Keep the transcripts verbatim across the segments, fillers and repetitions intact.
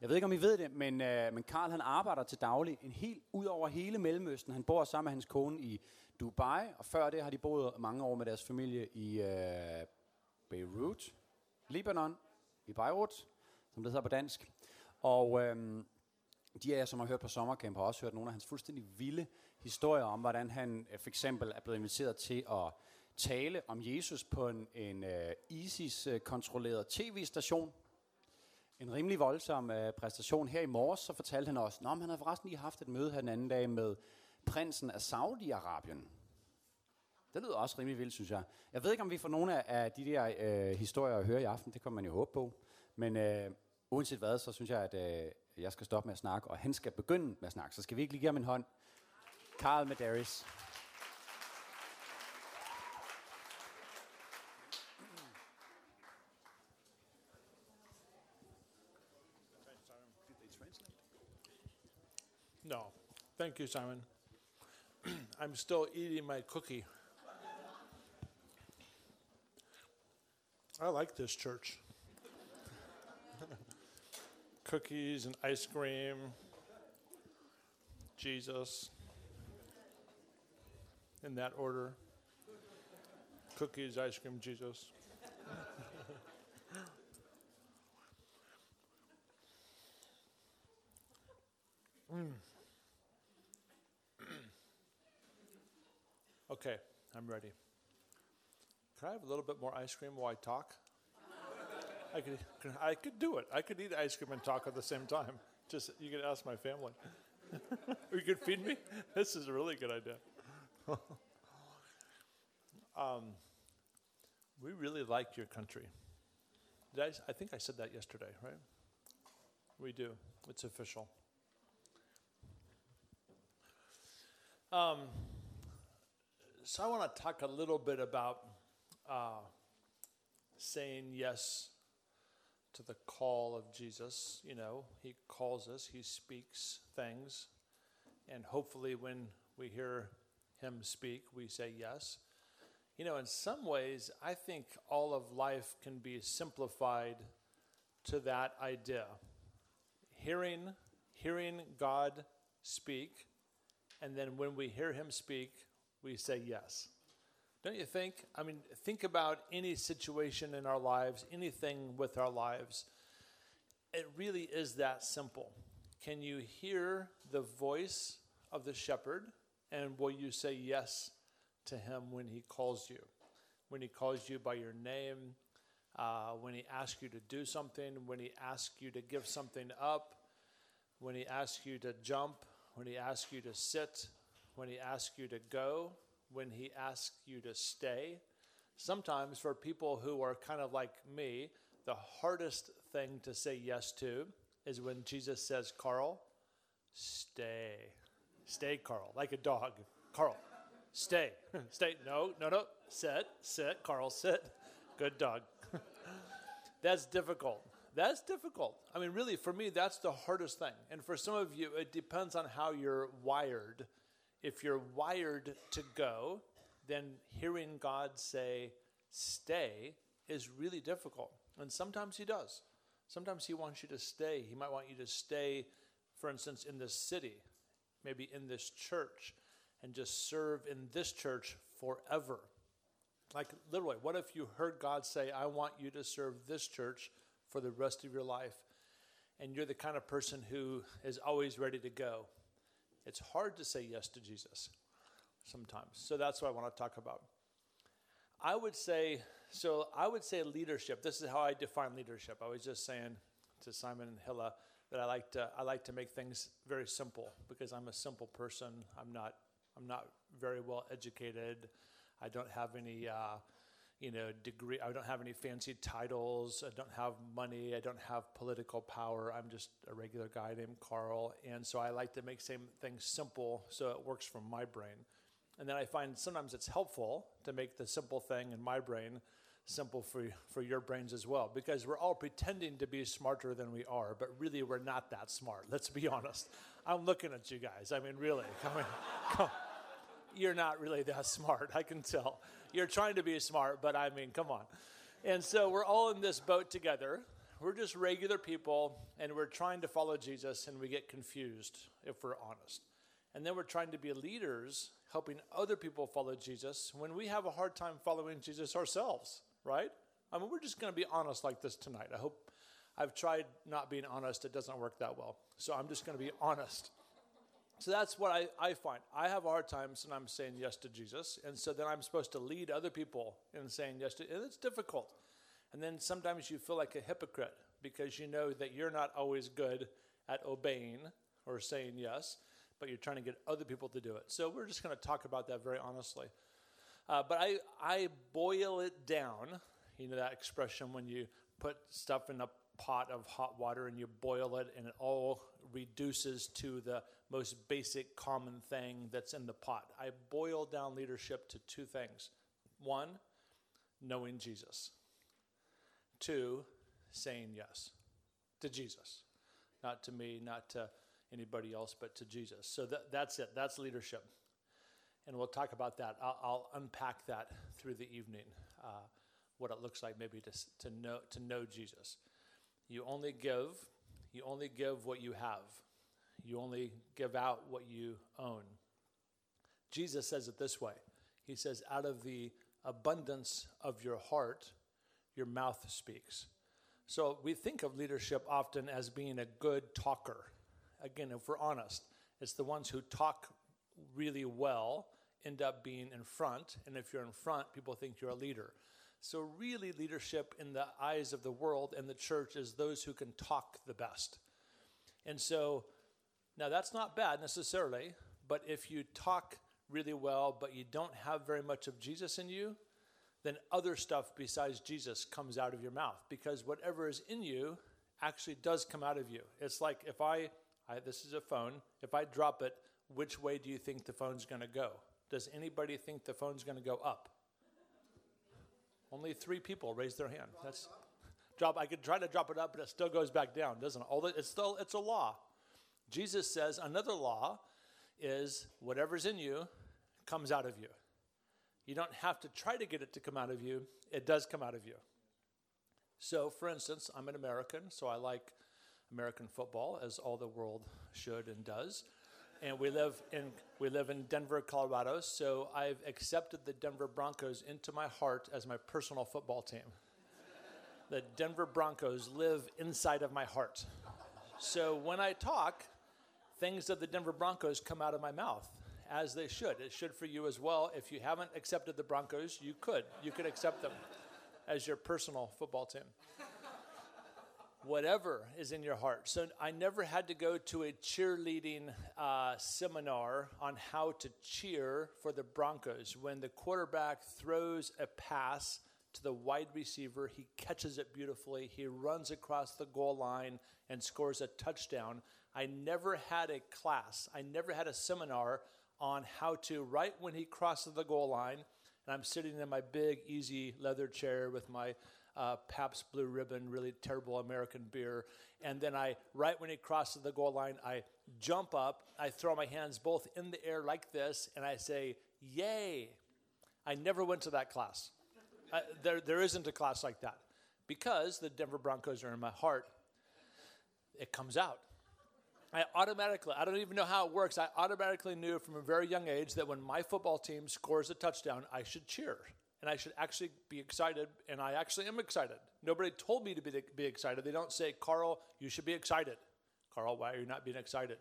Jeg ved ikke, om I ved det, men, øh, men Carl han arbejder til daglig en hel, ud over hele Mellemøsten. Han bor sammen med hans kone i Dubai, og før det har de boet mange år med deres familie i øh, Beirut, Libanon, i Beirut, som det hedder på dansk. Og øh, de af jer, som har hørt på Sommercamp, har også hørt nogle af hans fuldstændig vilde historier om, hvordan han øh, for eksempel er blevet inviteret til at tale om Jesus på en, en øh, ISIS-kontrolleret tv-station. En rimelig voldsom øh, præstation. Her i morges, så fortalte han også, at han havde forresten lige haft et møde her den anden dag med prinsen af Saudi Arabien. Det lyder også rimelig vildt, synes jeg. Jeg ved ikke, om vi får nogle af de der øh, historier at høre i aften. Det kommer man jo håbe på. Men øh, uanset hvad, så synes jeg, at øh, jeg skal stoppe med at snakke, og han skal begynde med at snakke. Så skal vi ikke lige give ham en hånd. Carl Medaris. No, thank you, Simon. I'm still eating my cookie. I like this church. Cookies and ice cream, Jesus, in that order. Cookies, ice cream, Jesus. Mm. Okay, I'm ready. Can I have a little bit more ice cream while I talk? I could, I could do it. I could eat ice cream and talk at the same time. Just you could ask my family. You could feed me. This is a really good idea. um, we really like your country. Did I, I think I said that yesterday, right? We do. It's official. Um, so I want to talk a little bit about uh, saying yes to the call of Jesus. You know, he calls us, he speaks things, and hopefully when we hear him speak, we say yes. You know, in some ways, I think all of life can be simplified to that idea. Hearing, hearing God speak. And then when we hear him speak, we say yes. Don't you think? I mean, think about any situation in our lives, anything with our lives. It really is that simple. Can you hear the voice of the shepherd? And will you say yes to him when he calls you? When he calls you by your name, uh, when he asks you to do something, when he asks you to give something up, when he asks you to jump, when he asks you to sit, when he asks you to go, when he asks you to stay. Sometimes for people who are kind of like me, the hardest thing to say yes to is when Jesus says, Carl, stay. Stay, Carl, like a dog. Carl, stay. Stay. No, no, no. Sit, sit, Carl, sit. Good dog. That's difficult. That's difficult. I mean, really, for me, that's the hardest thing. And for some of you, it depends on how you're wired. If you're wired to go, then hearing God say, stay, is really difficult. And sometimes he does. Sometimes he wants you to stay. He might want you to stay, for instance, in this city, maybe in this church, and just serve in this church forever. Like, literally, what if you heard God say, I want you to serve this church for the rest of your life, and you're the kind of person who is always ready to go? It's hard to say yes to Jesus sometimes. So that's what I want to talk about. I would say, so I would say leadership. This is how I define leadership. I was just saying to Simon and Hilla that I like to I like to make things very simple because I'm a simple person. I'm not I'm not very well educated. I don't have any uh you know, degree. I don't have any fancy titles. I don't have money. I don't have political power. I'm just a regular guy named Carl. And so I like to make same things simple so it works from my brain. And then I find sometimes it's helpful to make the simple thing in my brain simple for, for your brains as well, because we're all pretending to be smarter than we are, but really we're not that smart. Let's be honest. I'm looking at you guys. I mean, really. I mean, come on. You're not really that smart, I can tell. You're trying to be smart, but I mean, come on. And so we're all in this boat together, We're just regular people, and we're trying to follow Jesus, and we get confused if we're honest. And then we're trying to be leaders, helping other people follow Jesus when we have a hard time following Jesus ourselves, right? I mean, we're just going to be honest like this tonight. I hope I've tried not being honest. It doesn't work that well. So I'm just going to be honest. So that's what I, I find. I have a hard time sometimes saying yes to Jesus. And so then I'm supposed to lead other people in saying yes to, and it's difficult. And then sometimes you feel like a hypocrite because you know that you're not always good at obeying or saying yes, but you're trying to get other people to do it. So we're just going to talk about that very honestly. Uh, but I, I boil it down. You know that expression when you put stuff in a pot of hot water and you boil it and it all reduces to the most basic common thing that's in the pot. I boil down leadership to two things. One, knowing Jesus. Two, saying yes to Jesus. Not to me, not to anybody else, but to Jesus. So that, that's it. That's leadership. And we'll talk about that. I'll, I'll unpack that through the evening, uh, what it looks like maybe to to know to know Jesus. You only give, you only give what you have. You only give out what you own. Jesus says it this way. He says, out of the abundance of your heart, your mouth speaks. So we think of leadership often as being a good talker. Again, if we're honest, it's the ones who talk really well end up being in front. And if you're in front, people think you're a leader. So really, leadership in the eyes of the world and the church is those who can talk the best. And so, now that's not bad necessarily, but if you talk really well, but you don't have very much of Jesus in you, then other stuff besides Jesus comes out of your mouth, because whatever is in you actually does come out of you. It's like if I, I this is a phone, if I drop it, which way do you think the phone's going to go? Does anybody think the phone's going to go up? Only three people raised their hand. That's drop. I could try to drop it up, but it still goes back down, doesn't it? Although it's still it's a law. Jesus says another law is whatever's in you comes out of you. You don't have to try to get it to come out of you. It does come out of you. So, for instance, I'm an American, so I like American football, as all the world should and does. And we live in we live in Denver, Colorado, so I've accepted the Denver Broncos into my heart as my personal football team. The Denver Broncos live inside of my heart. So when I talk, things of the Denver Broncos come out of my mouth, as they should. It should for you as well. If you haven't accepted the Broncos, you could. You could accept them as your personal football team. Whatever is in your heart. So I never had to go to a cheerleading uh, seminar on how to cheer for the Broncos. When the quarterback throws a pass to the wide receiver, he catches it beautifully. He runs across the goal line and scores a touchdown. I never had a class. I never had a seminar on how to, right when he crosses the goal line, and I'm sitting in my big, easy leather chair with my Uh, Pabst Blue Ribbon, really terrible American beer. And then I, right when he crosses the goal line, I jump up, I throw my hands both in the air like this, and I say, yay. I never went to that class. I, there, there isn't a class like that because the Denver Broncos are in my heart. It comes out. I automatically, I don't even know how it works, I automatically knew from a very young age that when my football team scores a touchdown, I should cheer. And I should actually be excited, and I actually am excited. Nobody told me to be, be excited. They don't say, Carl, you should be excited. Carl, why are you not being excited?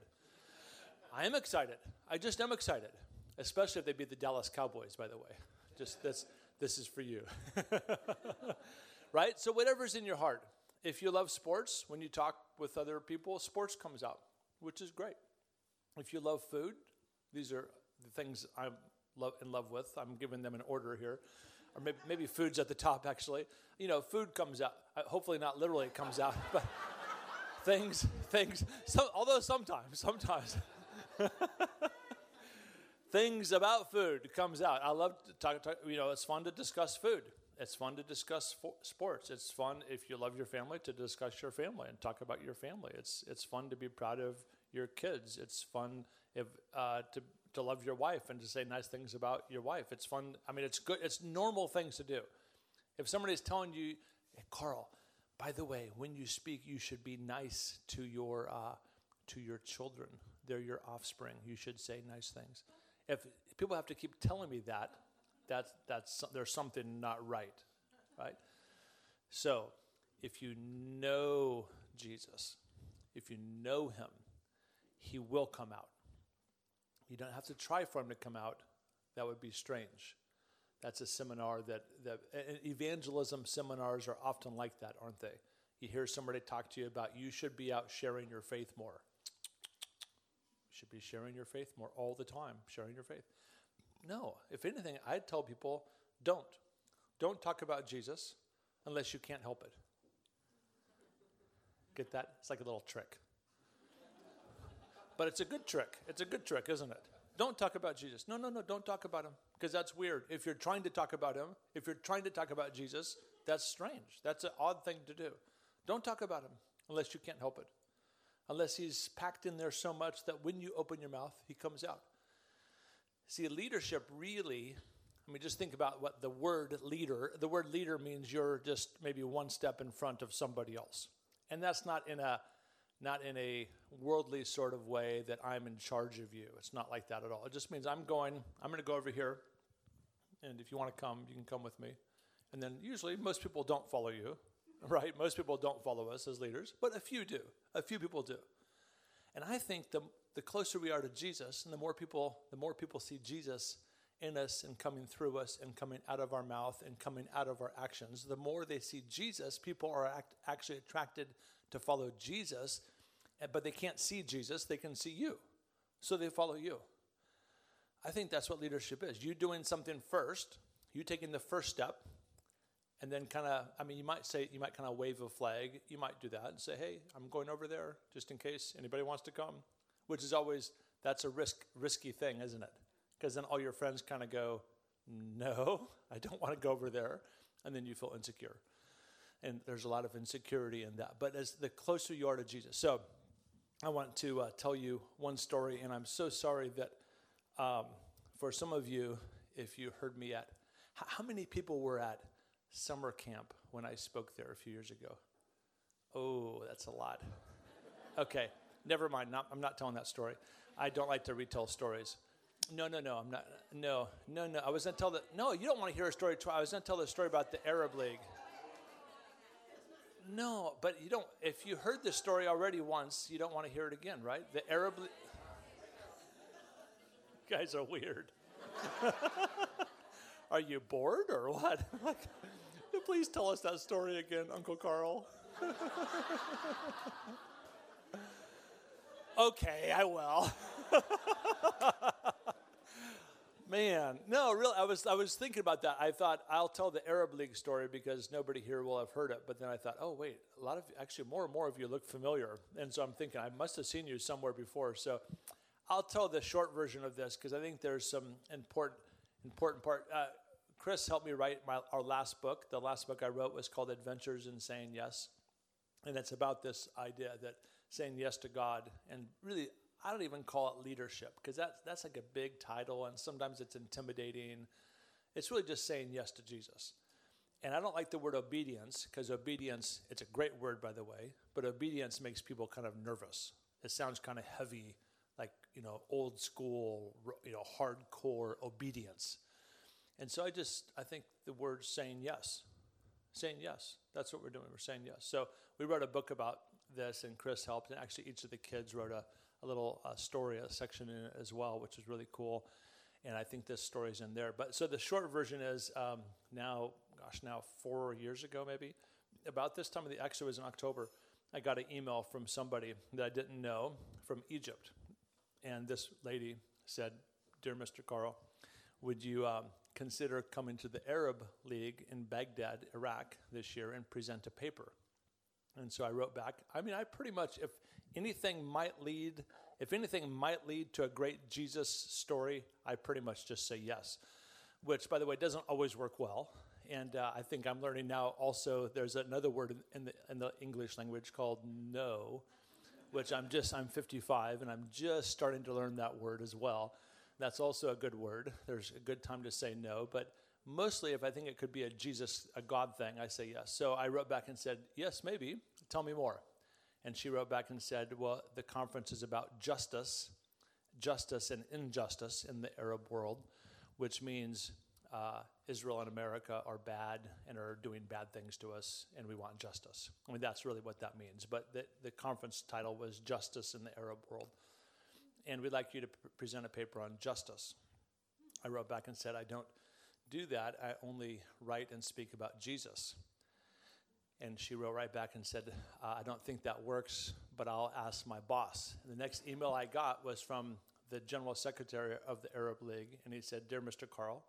I am excited. I just am excited, especially if they beat the Dallas Cowboys, by the way. Just this, this is for you. Right? So whatever's in your heart. If you love sports, when you talk with other people, sports comes out, which is great. If you love food, these are the things I'm Love, in love with. I'm giving them an order here. Or maybe, maybe food's at the top, actually. You know, food comes out. Uh, hopefully not literally it comes out, but things, things. So, although sometimes, sometimes. Things about food comes out. I love to talk, talk, you know, it's fun to discuss food. It's fun to discuss fo- sports. It's fun, if you love your family, to discuss your family and talk about your family. It's it's fun to be proud of your kids. It's fun if uh, to to love your wife and to say nice things about your wife. It's fun. I mean, it's good. It's normal things to do. If somebody's telling you, hey, Carl, By the way, when you speak, you should be nice to your uh, to your children. They're your offspring. You should say nice things. If people have to keep telling me that, that's that's there's something not right, right? So, if you know Jesus, if you know him, he will come out. You don't have to try for him to come out. That would be strange. That's a seminar that, that and evangelism seminars are often like that, aren't they? You hear somebody talk to you about you should be out sharing your faith more. You should be sharing your faith more all the time, sharing your faith. No, if anything, I'd tell people, don't. Don't talk about Jesus unless you can't help it. Get that? It's like a little trick. But it's a good trick. It's a good trick, isn't it? Don't talk about Jesus. No, no, no, don't talk about him, because that's weird. If you're trying to talk about him, if you're trying to talk about Jesus, that's strange. That's an odd thing to do. Don't talk about him unless you can't help it, unless he's packed in there so much that when you open your mouth, he comes out. See, leadership really, I mean, just think about what the word leader, the word leader means you're just maybe one step in front of somebody else. And that's not in a Not in a worldly sort of way that I'm in charge of you. It's not like that at all. It just means I'm going, I'm going to go over here, and if you want to come, you can come with me. And then usually most people don't follow you, right? Most people don't follow us as leaders, but a few do. A few people do. And I think the the closer we are to Jesus, and the more people, the more people see Jesus in us and coming through us and coming out of our mouth and coming out of our actions, the more they see Jesus, people are act, actually attracted to follow Jesus, but they can't see Jesus, they can see you. So they follow you. I think that's what leadership is. You doing something first, you taking the first step, and then kind of, I mean, you might say, you might kind of wave a flag, you might do that and say, hey, I'm going over there just in case anybody wants to come, which is always, that's a risk, risky thing, isn't it? Because then all your friends kind of go, no, I don't want to go over there, and then you feel insecure. And there's a lot of insecurity in that. But as the closer you are to Jesus. So I want to uh, tell you one story. And I'm so sorry that um, for some of you, if you heard me at, how many people were at summer camp when I spoke there a few years ago? Oh, that's a lot. Okay, never mind. Not, I'm not telling that story. I don't like to retell stories. No, no, no, I'm not. No, no, no. I was going to tell the, no, you don't want to hear a story twice. I was going to tell the story about the Arab League. No, but you don't. If you heard this story already once, you don't want to hear it again, right? The Arab League. You guys are weird. Are you bored or what? Like, please tell us that story again, Uncle Carl. Okay, I will. Man, no, really, I was I was thinking about that. I thought, I'll tell the Arab League story because nobody here will have heard it. But then I thought, oh, wait, a lot of, actually more and more of you look familiar. And so I'm thinking, I must have seen you somewhere before. So I'll tell the short version of this because I think there's some important important part. Uh, Chris helped me write my our last book. The last book I wrote was called Adventures in Saying Yes. And it's about this idea that saying yes to God, and really, I don't even call it leadership because that's, that's like a big title, and sometimes it's intimidating. It's really just saying yes to Jesus. And I don't like the word obedience because obedience, it's a great word, by the way, but obedience makes people kind of nervous. It sounds kind of heavy, like, you know, old school, you know, hardcore obedience. And so I just, I think the word saying yes, saying yes, that's what we're doing. We're saying yes. So we wrote a book about this, and Chris helped, and actually each of the kids wrote a a little uh, story, a section in it as well, which is really cool. And I think this story is in there. But so the short version is um, now, gosh, now four years ago maybe, about this time of the actually it was in October, I got an email from somebody that I didn't know from Egypt. And this lady said, "Dear Mister Carl, would you um, consider coming to the Arab League in Baghdad, Iraq this year and present a paper?" And so I wrote back. I mean, I pretty much, if anything might lead, if anything might lead to a great Jesus story, I pretty much just say yes, which, by the way, doesn't always work well. And uh, I think I'm learning now also there's another word in the, in the English language called no, which I'm just, I'm fifty-five, and I'm just starting to learn that word as well. That's also a good word. There's a good time to say no, but mostly if I think it could be a Jesus, a God thing, I say yes. So I wrote back and said, yes, maybe. Tell me more. And she wrote back and said, well, the conference is about justice, justice and injustice in the Arab world, which means uh, Israel and America are bad and are doing bad things to us, and we want justice. I mean, that's really what that means. But the, the conference title was Justice in the Arab World. And we'd like you to pr- present a paper on justice. I wrote back and said, I don't do that. I only write and speak about Jesus. And she wrote right back and said, uh, I don't think that works, but I'll ask my boss. And the next email I got was from the general secretary of the Arab League, and he said, Dear Mister Carl,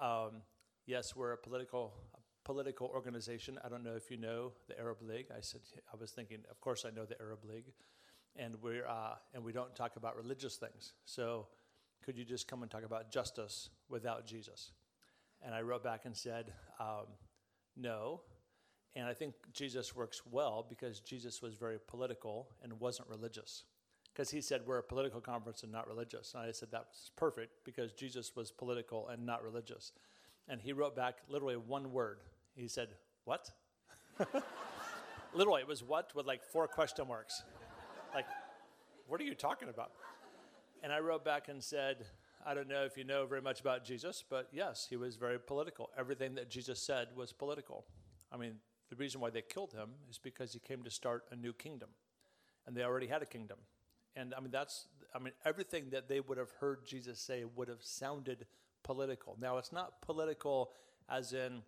um, yes, we're a political a political organization. I don't know if you know the Arab League. I said, I was thinking, of course I know the Arab League, and we're uh, and we don't talk about religious things. So could you just come and talk about justice without Jesus? And I wrote back and said, um, no. And I think Jesus works well because Jesus was very political and wasn't religious. Because he said, we're a political conference and not religious. And I said, that's perfect because Jesus was political and not religious. And he wrote back literally one word. He said, what? Literally, it was what with like four question marks. Like, what are you talking about? And I wrote back and said, I don't know if you know very much about Jesus, but yes, he was very political. Everything that Jesus said was political. I mean, the reason why they killed him is because he came to start a new kingdom, and they already had a kingdom. And I mean, that's, I mean, everything that they would have heard Jesus say would have sounded political. Now, it's not political as in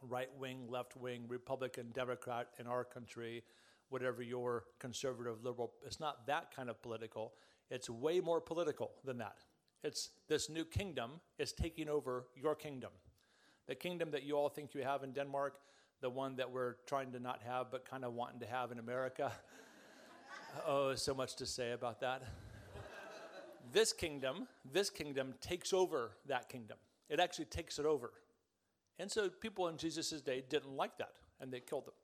right wing, left wing, Republican, Democrat in our country, whatever your conservative, liberal, it's not that kind of political. It's way more political than that. It's this new kingdom is taking over your kingdom. The kingdom that you all think you have in Denmark, the one that we're trying to not have but kind of wanting to have in America. Oh, so much to say about that. This kingdom, this kingdom takes over that kingdom. It actually takes it over. And so people in Jesus' day didn't like that, and they killed them.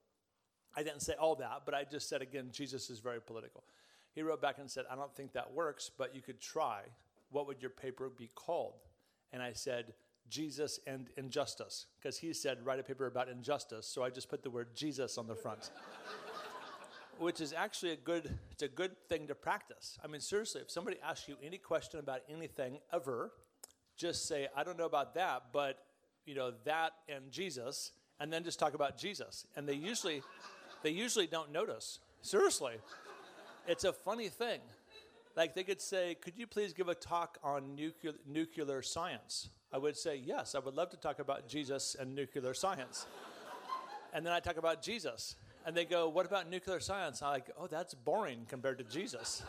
I didn't say all that, but I just said, again, Jesus is very political. He wrote back and said, I don't think that works, but you could try. What would your paper be called? And I said, Jesus and Injustice, because he said, write a paper about injustice, so I just put the word Jesus on the front. Which is actually a good, it's a good thing to practice. I mean, seriously, if somebody asks you any question about anything ever, just say, I don't know about that, but, you know, that and Jesus, and then just talk about Jesus. And they usually, they usually don't notice. Seriously. It's a funny thing. Like they could say, could you please give a talk on nuclear, nuclear science? I would say, yes, I would love to talk about Jesus and nuclear science. And then I talk about Jesus. And they go, what about nuclear science? And I'm like, oh, that's boring compared to Jesus.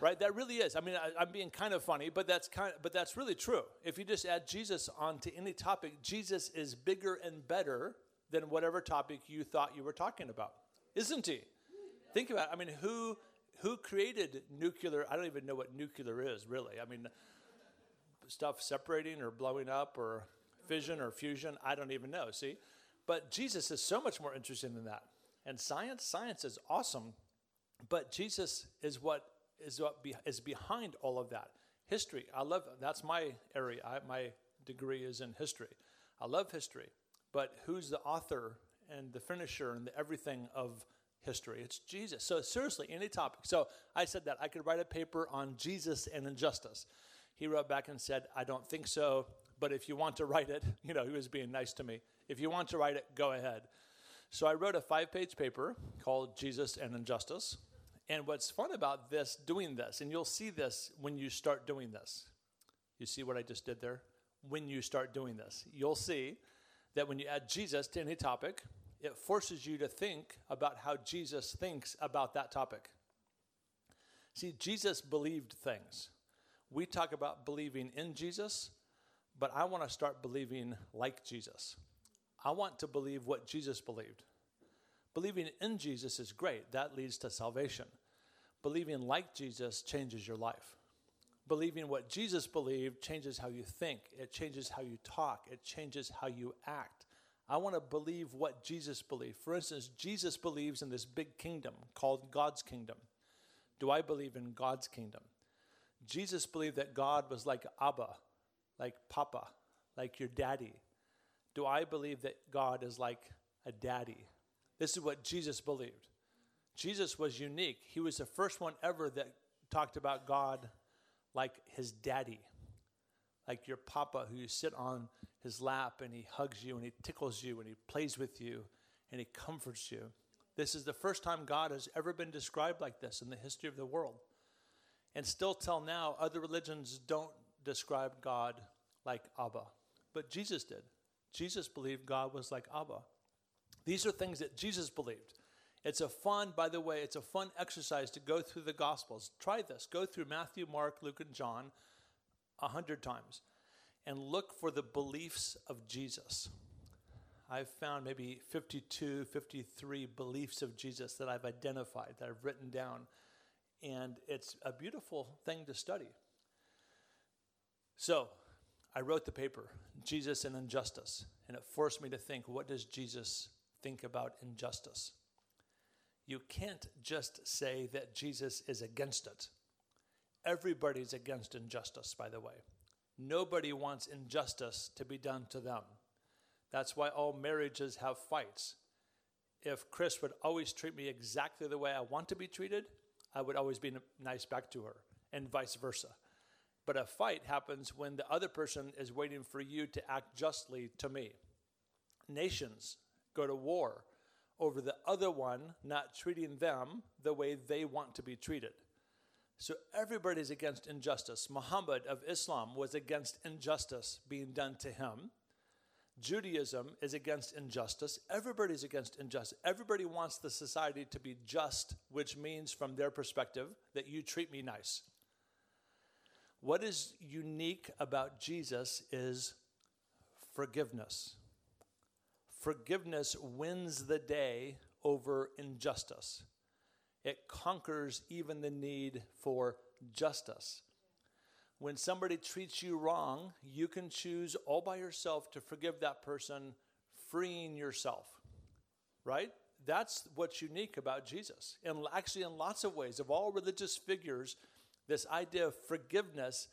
Right? That really is. I mean, I, I'm being kind of funny, but that's kind of, but that's really true. If you just add Jesus onto any topic, Jesus is bigger and better than whatever topic you thought you were talking about. Isn't he? Think about it. I mean, who who created nuclear? I don't even know what nuclear is, really. I mean, stuff separating or blowing up or fission or fusion. I don't even know, see? But Jesus is so much more interesting than that. And science, science is awesome, but Jesus is what is what be, is behind all of that. History, I love, that's my area. I, my degree is in history. I love history, but who's the author and the finisher and the everything of history? It's Jesus. So seriously, any topic. So I said that I could write a paper on Jesus and injustice. He wrote back and said, I don't think so, but if you want to write it, you know, he was being nice to me. If you want to write it, go ahead. So I wrote a five-page paper called Jesus and Injustice. And what's fun about this, doing this, and you'll see this when you start doing this. You see what I just did there? When you start doing this, you'll see that when you add Jesus to any topic, it forces you to think about how Jesus thinks about that topic. See, Jesus believed things. We talk about believing in Jesus, but I want to start believing like Jesus. I want to believe what Jesus believed. Believing in Jesus is great. That leads to salvation. Believing like Jesus changes your life. Believing what Jesus believed changes how you think. It changes how you talk. It changes how you act. I want to believe what Jesus believed. For instance, Jesus believes in this big kingdom called God's kingdom. Do I believe in God's kingdom? Jesus believed that God was like Abba, like Papa, like your daddy, Do I believe that God is like a daddy? This is what Jesus believed. Jesus was unique. He was the first one ever that talked about God like his daddy, like your papa who you sit on his lap and he hugs you and he tickles you and he plays with you and he comforts you. This is the first time God has ever been described like this in the history of the world. And still till now, other religions don't describe God like Abba. But Jesus did. Jesus believed God was like Abba. These are things that Jesus believed. It's a fun, by the way, it's a fun exercise to go through the Gospels. Try this. Go through Matthew, Mark, Luke, and John a hundred times and look for the beliefs of Jesus. I've found maybe fifty-two, fifty-three beliefs of Jesus that I've identified, that I've written down. And it's a beautiful thing to study. So I wrote the paper, Jesus and Injustice. And it forced me to think, what does Jesus think about injustice? You can't just say that Jesus is against it. Everybody's against injustice, by the way. Nobody wants injustice to be done to them. That's why all marriages have fights. If Chris would always treat me exactly the way I want to be treated, I would always be nice back to her, and vice versa. But a fight happens when the other person is waiting for you to act justly to me. Nations go to war over the other one not treating them the way they want to be treated. So everybody's against injustice. Muhammad of Islam was against injustice being done to him. Judaism is against injustice. Everybody's against injustice. Everybody wants the society to be just, which means from their perspective that you treat me nice. What is unique about Jesus is forgiveness. Forgiveness wins the day over injustice. It conquers even the need for justice. When somebody treats you wrong, you can choose all by yourself to forgive that person, freeing yourself, right? That's what's unique about Jesus. And actually, in lots of ways, of all religious figures, this idea of forgiveness.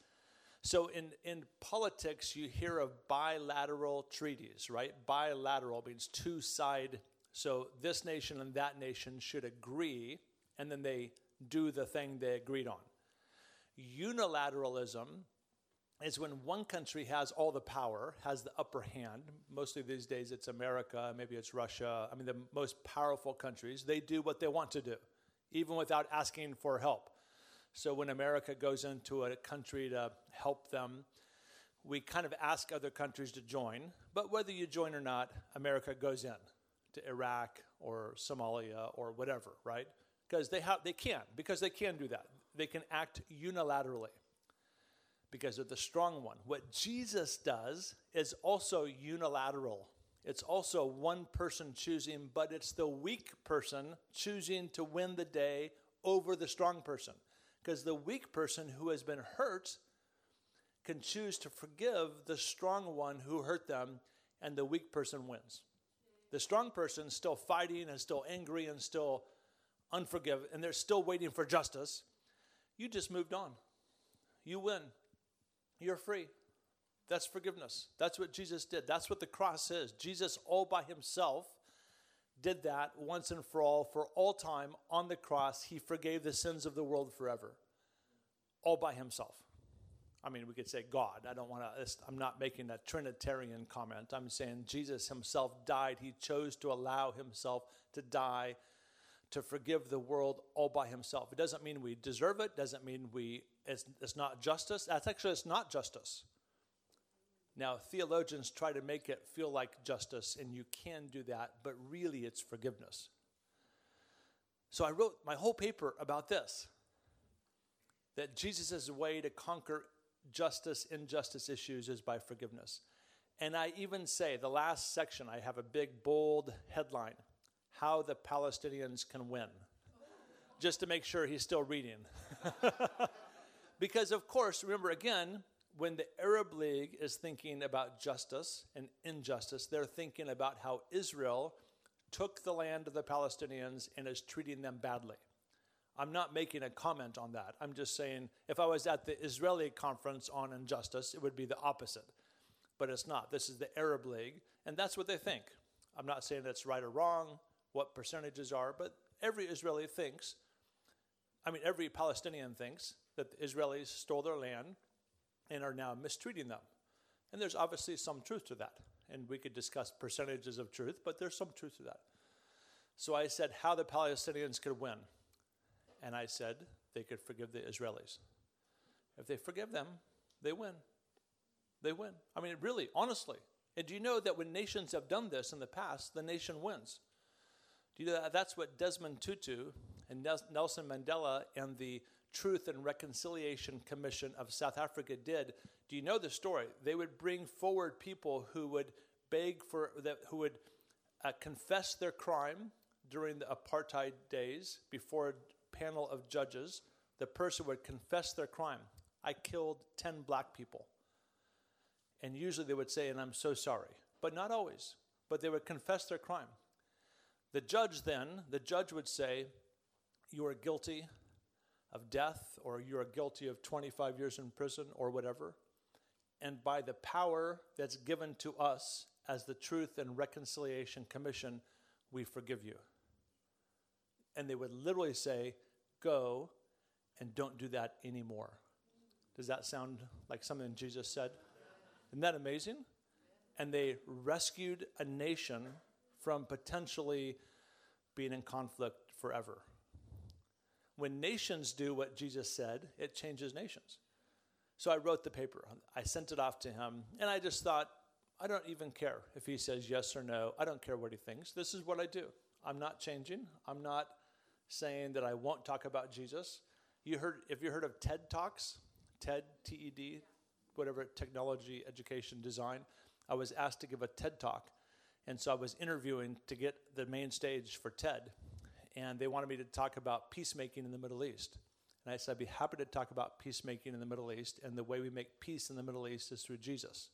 So in, in politics, you hear of bilateral treaties, right? Bilateral means two side. So this nation and that nation should agree, and then they do the thing they agreed on. Unilateralism is when one country has all the power, has the upper hand. Mostly these days it's America, maybe it's Russia. I mean, the most powerful countries, they do what they want to do, even without asking for help. So when America goes into a country to help them, we kind of ask other countries to join. But whether you join or not, America goes in to Iraq or Somalia or whatever, right? Because they have, they can, because they can do that. They can act unilaterally because they're the strong one. What Jesus does is also unilateral. It's also one person choosing, but it's the weak person choosing to win the day over the strong person. Because the weak person who has been hurt can choose to forgive the strong one who hurt them, and the weak person wins. The strong person is still fighting and still angry and still unforgiving, and they're still waiting for justice. You just moved on. You win. You're free. That's forgiveness. That's what Jesus did. That's what the cross is. Jesus all by himself did that once and for all, for all time on the cross. He forgave the sins of the world forever, all by himself. I mean, we could say God. I don't want to, I'm not making a Trinitarian comment. I'm saying Jesus himself died. He chose to allow himself to die, to forgive the world all by himself. It doesn't mean we deserve it. Doesn't mean we, it's, it's not justice. That's actually, it's not justice. Now, theologians try to make it feel like justice, and you can do that, but really it's forgiveness. So I wrote my whole paper about this, that Jesus' way to conquer justice, injustice issues is by forgiveness. And I even say, the last section, I have a big, bold headline, How the Palestinians Can Win, just to make sure he's still reading. Because, of course, remember again, when the Arab League is thinking about justice and injustice, they're thinking about how Israel took the land of the Palestinians and is treating them badly. I'm not making a comment on that. I'm just saying if I was at the Israeli conference on injustice, it would be the opposite. but it's not. This is the Arab League, and that's what they think. I'm not saying that's right or wrong, what percentages are, but every Israeli thinks, I mean, every Palestinian thinks that the Israelis stole their land and are now mistreating them. And there's obviously some truth to that. And we could discuss percentages of truth, but there's some truth to that. So I said how the Palestinians could win. And I said they could forgive the Israelis. If they forgive them, they win. They win. I mean, really, honestly. And do you know that when nations have done this in the past, the nation wins? Do you know that that's what Desmond Tutu and Nelson Mandela and the Truth and Reconciliation Commission of South Africa did? Do you know the story? They would bring forward people who would beg for that, who would uh, confess their crime during the apartheid days before a panel of judges. The person would confess their crime. I killed ten black people. And usually they would say, and I'm so sorry. But not always. But they would confess their crime. The judge then, the judge would say, you are guilty of death, or you are guilty of twenty-five years in prison, or whatever. And by the power that's given to us as the Truth and Reconciliation Commission, we forgive you. And they would literally say, go and don't do that anymore. Does that sound like something Jesus said? Isn't that amazing? And they rescued a nation from potentially being in conflict forever. When nations do what Jesus said, it changes nations. So I wrote the paper. I sent it off to him, and I just thought, I don't even care if he says yes or no. I don't care what he thinks. This is what I do. I'm not changing. I'm not saying that I won't talk about Jesus. You heard, if you heard of TED Talks, TED, T E D, whatever, technology, education, design, I was asked to give a TED Talk. And so I was interviewing to get the main stage for TED. And they wanted me to talk about peacemaking in the Middle East. And I said, I'd be happy to talk about peacemaking in the Middle East. And the way we make peace in the Middle East is through Jesus.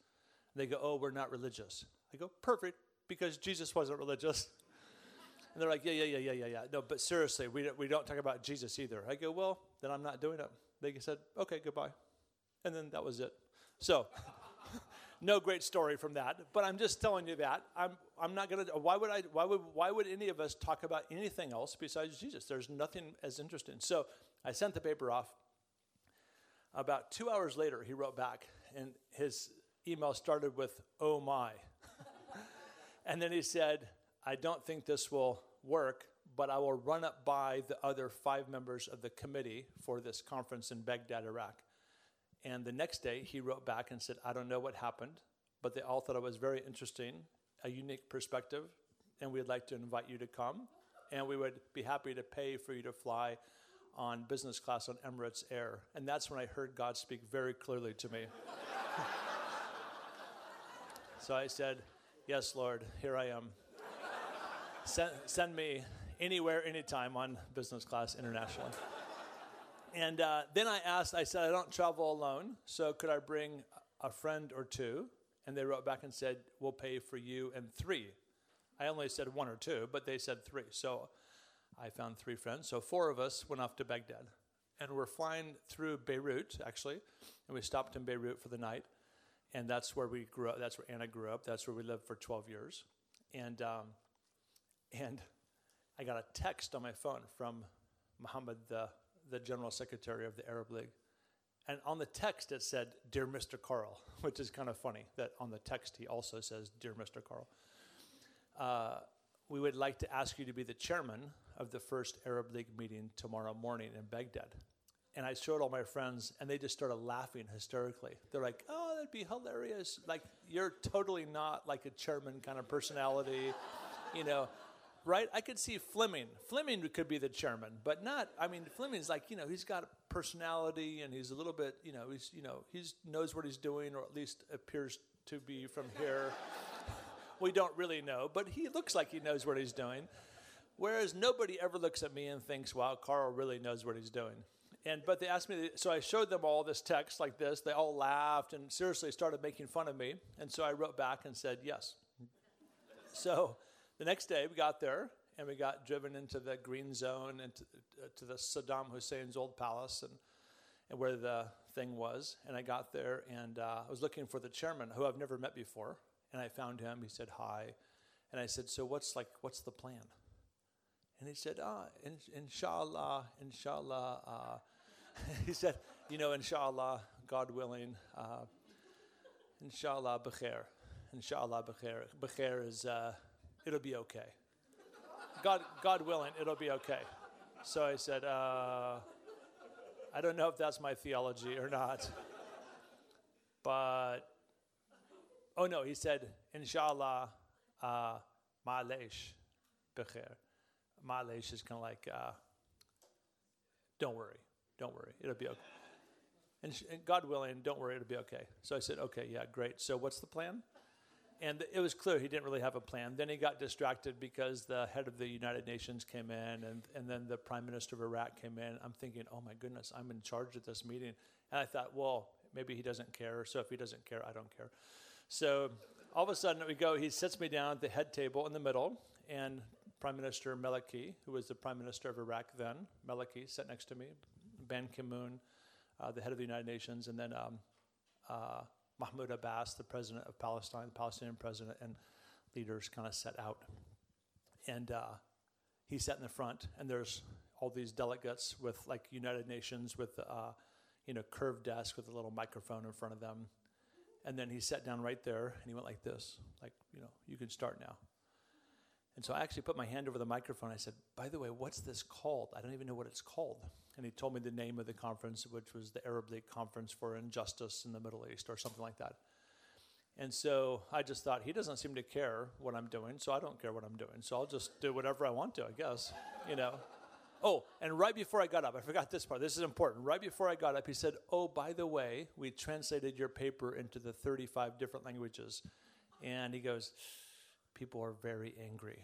And they go, oh, we're not religious. I go, perfect, because Jesus wasn't religious. And they're like, yeah, yeah, yeah, yeah, yeah, yeah. No, but seriously, we don't, we don't talk about Jesus either. I go, well, then I'm not doing it. They said, okay, goodbye. And then that was it. So, no great story from that, but I'm just telling you that. I'm I'm not going to, why would I, why would, why would any of us talk about anything else besides Jesus? There's nothing as interesting. So I sent the paper off. About two hours later, he wrote back, and his email started with, oh my. And then he said, I don't think this will work, but I will run up by the other five members of the committee for this conference in Baghdad, Iraq. And the next day, he wrote back and said, I don't know what happened, but they all thought it was very interesting, a unique perspective, and we'd like to invite you to come, and we would be happy to pay for you to fly on business class on Emirates Air. And that's when I heard God speak very clearly to me. So I said, yes, Lord, here I am. Send, send me anywhere, anytime on business class internationally. And uh, then I asked, I said, I don't travel alone, so could I bring a friend or two? And they wrote back and said, we'll pay for you and three. I only said one or two, but they said three. So I found three friends. So four of us went off to Baghdad. And we're flying through Beirut, actually. And we stopped in Beirut for the night. And that's where we grew up. That's where Anna grew up. That's where we lived for twelve years. And, um, and I got a text on my phone from Mohammed, the the General Secretary of the Arab League. And on the text it said, Dear Mister Carl, which is kind of funny that on the text he also says, Dear Mister Carl, uh, we would like to ask you to be the chairman of the first Arab League meeting tomorrow morning in Baghdad. And I showed all my friends, and they just started laughing hysterically. They're like, oh, that'd be hilarious. Like, you're totally not like a chairman kind of personality, you know. Right? I could see Fleming. Fleming could be the chairman, but not, I mean, Fleming's like, you know, he's got a personality and he's a little bit, you know, he's, you know, he knows what he's doing, or at least appears to be from here. We don't really know, but he looks like he knows what he's doing. Whereas nobody ever looks at me and thinks, wow, Carl really knows what he's doing. And, but they asked me, so I showed them all this text like this. They all laughed and seriously started making fun of me. And so I wrote back and said, yes. So, the next day, we got there, and we got driven into the green zone, and to, uh, to the Saddam Hussein's old palace, and, and where the thing was, and I got there, and uh, I was looking for the chairman, who I've never met before, and I found him. He said hi, and I said, "So what's like, what's the plan?" And he said, "Ah, in, inshallah, inshallah." Uh. He said, "You know, inshallah, God willing, uh, inshallah, b'khair, inshallah, b'khair. B'khair is uh, it'll be okay. God, God willing, it'll be okay." So I said, uh, I don't know if that's my theology or not, but, oh no, he said, inshallah, uh, ma'aleish, b'khair. Ma'aleish is kind of like, uh, don't worry, don't worry, it'll be okay. And, sh- and God willing, don't worry, it'll be okay. So I said, okay, yeah, great. So what's the plan? And it was clear he didn't really have a plan. Then he got distracted because the head of the United Nations came in, and, and then the prime minister of Iraq came in. I'm thinking, oh, my goodness, I'm in charge of this meeting. And I thought, well, maybe he doesn't care. So if he doesn't care, I don't care. So all of a sudden, we go. He sits me down at the head table in the middle, and Prime Minister Maliki, who was the prime minister of Iraq then, Maliki sat next to me, Ban Ki-moon, uh, the head of the United Nations, and then... Um, uh, Mahmoud Abbas, the president of Palestine, the Palestinian president, and leaders kind of set out. And uh, he sat in the front, and there's all these delegates with, like, United Nations with, uh, you know, curved desk with a little microphone in front of them. And then he sat down right there, and he went like this, like, you know, you can start now. And so I actually put my hand over the microphone. I said, by the way, what's this called? I don't even know what it's called. And he told me the name of the conference, which was the Arab League Conference for Injustice in the Middle East or something like that. And so I just thought, he doesn't seem to care what I'm doing, so I don't care what I'm doing. So I'll just do whatever I want to, I guess, you know. Oh, and right before I got up, I forgot this part. This is important. Right before I got up, he said, oh, by the way, we translated your paper into the thirty-five different languages. And he goes... people are very angry.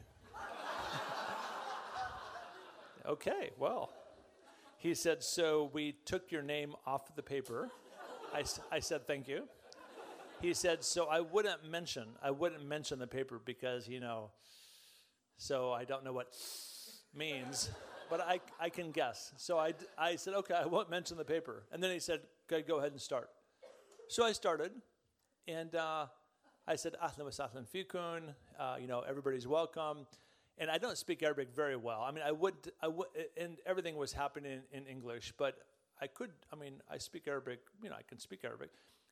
Okay, well. He said, so we took your name off the paper. I, I said, thank you. He said, so I wouldn't mention, I wouldn't mention the paper because, you know, so I don't know what means, but I, I can guess. So I, I said, okay, I won't mention the paper. And then he said, okay, go ahead and start. So I started, and... Uh, I said, Ahlan wa sahlan fikun, uh, you know, everybody's welcome. And I don't speak Arabic very well. I mean, I would, I would, and everything was happening in, in English, but I could, I mean, I speak Arabic, you know, I can speak Arabic.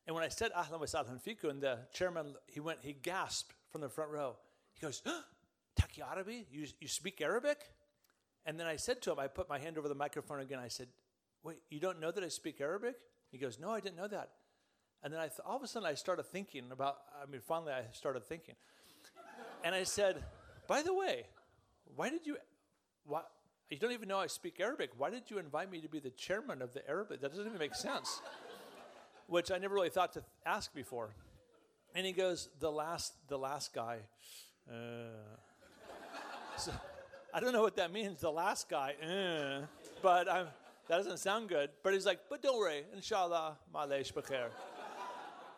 And when I said Ahlan wa sahlan fikun, the chairman, he went, he gasped from the front row. He goes, Taki Arabi, you, you speak Arabic? And then I said to him, I put my hand over the microphone again. I said, wait, you don't know that I speak Arabic? He goes, no, I didn't know that. And then I th- all of a sudden I started thinking about, I mean, finally I started thinking. And I said, by the way, why did you, why, you don't even know I speak Arabic. Why did you invite me to be the chairman of the Arabic? That doesn't even make sense. Which I never really thought to th- ask before. And he goes, the last, the last guy. Uh. So, I don't know what that means, the last guy. Uh. But I'm, that doesn't sound good. But he's like, but don't worry, inshallah, ma'aleish b'khair.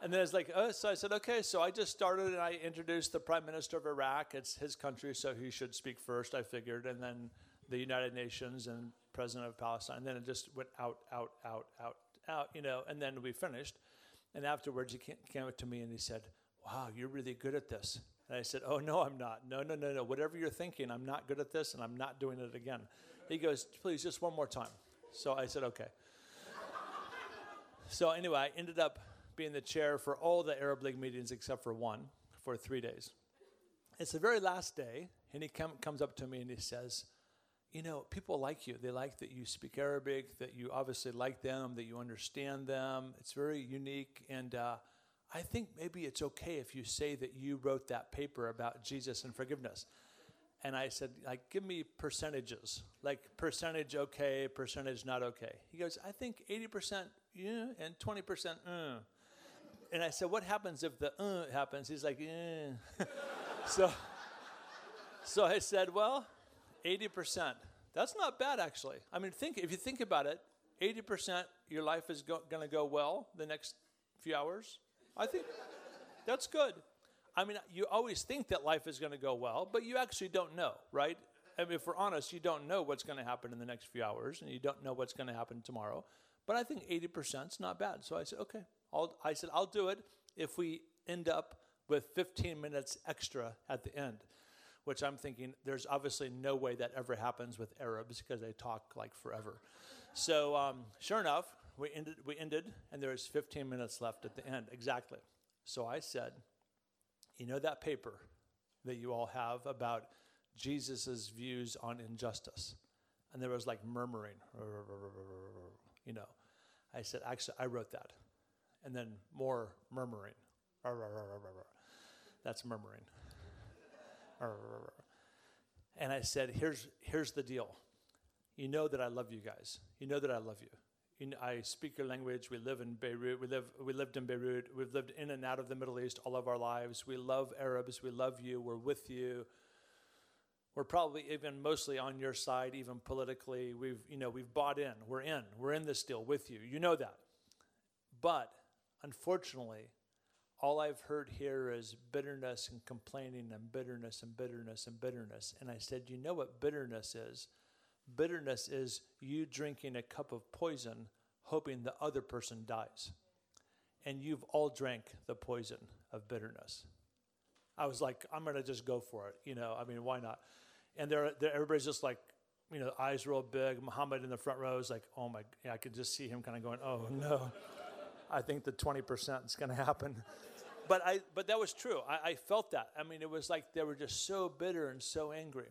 And then it's like, oh, so I said, okay, so I just started and I introduced the prime minister of Iraq. It's his country, so he should speak first, I figured. And then the United Nations and president of Palestine. And then it just went out, out, out, out, out, you know, and then we finished. And afterwards, he came up to me and he said, wow, you're really good at this. And I said, oh, no, I'm not. No, no, no, no. Whatever you're thinking, I'm not good at this and I'm not doing it again. He goes, please, just one more time. So I said, okay. So anyway, I ended up being the chair for all the Arab League meetings except for one, for three days. It's the very last day, and he com- comes up to me and he says, you know, people like you. They like that you speak Arabic, that you obviously like them, that you understand them. It's very unique, and uh, I think maybe it's okay if you say that you wrote that paper about Jesus and forgiveness. And I said, like, give me percentages, like percentage okay, percentage not okay. He goes, I think eighty percent yeah, and twenty percent uh. And I said, what happens if the uh happens? He's like, eh. so, so I said, well, eighty percent. That's not bad, actually. I mean, think if you think about it, eighty percent your life is go- going to go well the next few hours. I think that's good. I mean, you always think that life is going to go well, but you actually don't know, right? I mean, if we're honest, you don't know what's going to happen in the next few hours, and you don't know what's going to happen tomorrow. But I think eighty percent is not bad. So I said, okay, I'll, I said, I'll do it if we end up with fifteen minutes extra at the end, which I'm thinking there's obviously no way that ever happens with Arabs because they talk like forever. So um, sure enough, we ended, we ended, and there was fifteen minutes left at the end, exactly. So I said, you know that paper that you all have about Jesus's views on injustice? And there was like murmuring, you know. I said, actually, I wrote that. And then more murmuring. That's murmuring. And I said, here's here's the deal. You know that I love you guys. You know that I love you. You know, I speak your language. We live in Beirut. We live. We lived in Beirut. We've lived in and out of the Middle East all of our lives. We love Arabs. We love you. We're with you. We're probably even mostly on your side, even politically. We've, you know, we've bought in. We're in. We're in this deal with you. You know that. But unfortunately, all I've heard here is bitterness and complaining and bitterness and bitterness and bitterness. And I said, you know what bitterness is? Bitterness is you drinking a cup of poison, hoping the other person dies. And you've all drank the poison of bitterness. I was like, I'm going to just go for it. You know, I mean, why not? And they're, they're, everybody's just like, you know, eyes real big. Muhammad in the front row is like, oh my, yeah, I could just see him kind of going, oh no, I think the twenty percent is going to happen. But I, but that was true. I, I felt that. I mean, it was like they were just so bitter and so angry.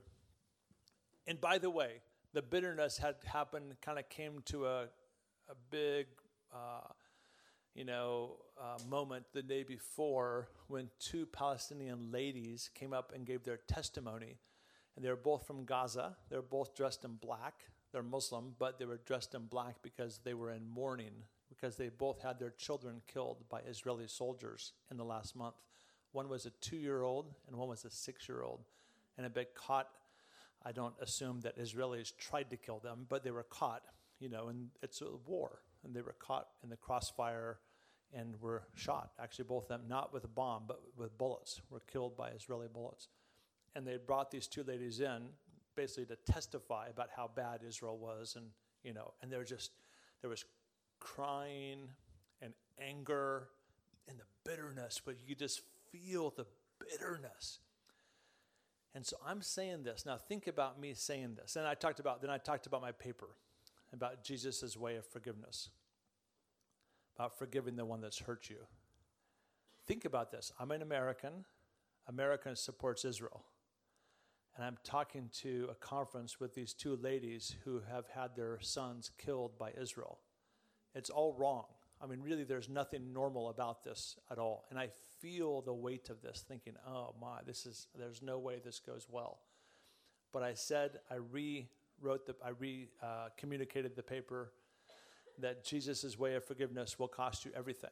And by the way, the bitterness had happened, kind of came to a a big, uh, you know, uh, moment the day before when two Palestinian ladies came up and gave their testimony. And they were both from Gaza. They were both dressed in black. They're Muslim, but they were dressed in black because they were in mourning, because they both had their children killed by Israeli soldiers in the last month. One was a two-year-old and one was a six-year-old. And it got caught. I don't assume that Israelis tried to kill them, but they were caught, you know, and it's a war. And they were caught in the crossfire and were shot. Actually, both of them, not with a bomb, but with bullets, were killed by Israeli bullets. And they brought these two ladies in basically to testify about how bad Israel was. And, you know, and there was just, there was crying and anger and the bitterness, but you just feel the bitterness. And so I'm saying this. Now think about me saying this. And I talked about, then I talked about my paper, about Jesus' way of forgiveness, about forgiving the one that's hurt you. Think about this. I'm an American. America supports Israel. And I'm talking to a conference with these two ladies who have had their sons killed by Israel. It's all wrong. I mean, really, there's nothing normal about this at all. And I feel the weight of this thinking, oh my, this is, there's no way this goes well. But I said, I rewrote the, I re uh, communicated the paper that Jesus' way of forgiveness will cost you everything.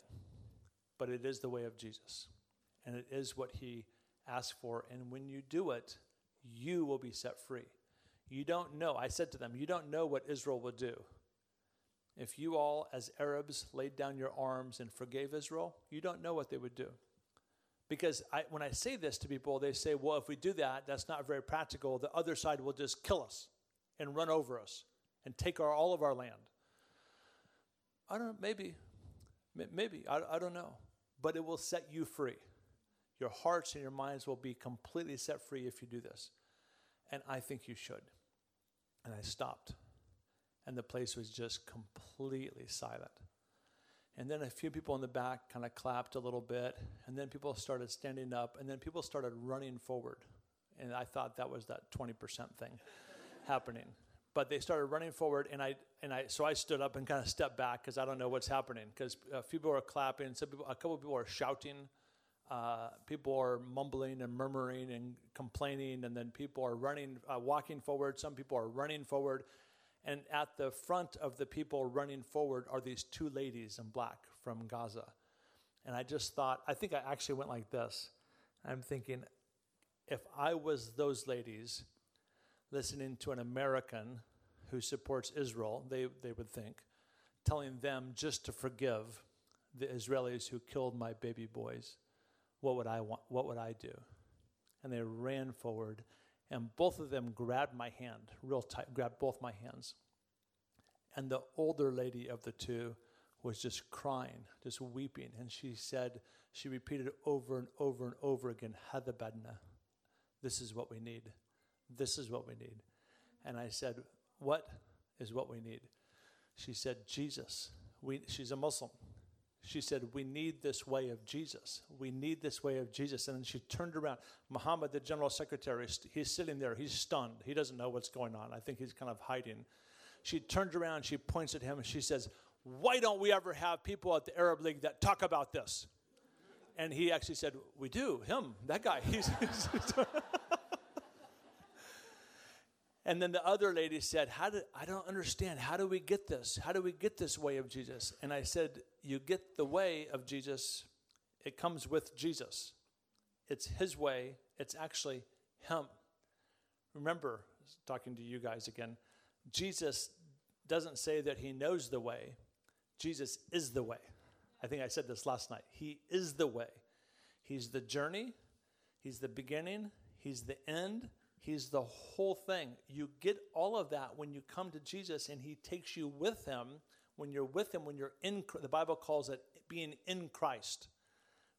But it is the way of Jesus. And it is what he asked for. And when you do it, you will be set free. You don't know. I said to them, you don't know what Israel will do. If you all, as Arabs, laid down your arms and forgave Israel, you don't know what they would do. Because I, when I say this to people, they say, well, if we do that, that's not very practical. The other side will just kill us and run over us and take our, all of our land. I don't know, maybe, maybe, I, I don't know. But it will set you free. Your hearts and your minds will be completely set free if you do this. And I think you should. And I stopped. And the place was just completely silent. And then a few people in the back kind of clapped a little bit. And then people started standing up. And then people started running forward. And I thought that was that twenty percent thing happening. But they started running forward. And I and I so I stood up and kind of stepped back because I don't know what's happening. Because a few people are clapping. Some people, a couple of people are shouting. Uh, people are mumbling and murmuring and complaining. And then people are running, uh, walking forward. Some people are running forward. And at the front of the people running forward are these two ladies in black from Gaza. And I just thought, I think I actually went like this. I'm thinking, if I was those ladies listening to an American who supports Israel, they, they would think, telling them just to forgive the Israelis who killed my baby boys, what would I want? What would I do? And they ran forward And both of them grabbed my hand, real tight, grabbed both my hands. And the older lady of the two was just crying, just weeping. And she said, she repeated over and over and over again, Hadha badna. This is what we need. This is what we need. And I said, what is what we need? She said, Jesus. We, she's a Muslim. She said, we need this way of Jesus. We need this way of Jesus. And then she turned around. Muhammad, the general secretary, st- he's sitting there. He's stunned. He doesn't know what's going on. I think he's kind of hiding. She turns around. She points at him. And she says, why don't we ever have people at the Arab League that talk about this? And he actually said, we do. Him, that guy. He's. he's, he's And then the other lady said, "How did I don't understand. How do we get this? How do we get this way of Jesus?" And I said, you get the way of Jesus. It comes with Jesus. It's his way. It's actually him. Remember, talking to you guys again, Jesus doesn't say that he knows the way. Jesus is the way. I think I said this last night. He is the way. He's the journey. He's the beginning. He's the end. He's the whole thing. You get all of that when you come to Jesus, and he takes you with him. When you're with him, when you're in, the Bible calls it being in Christ.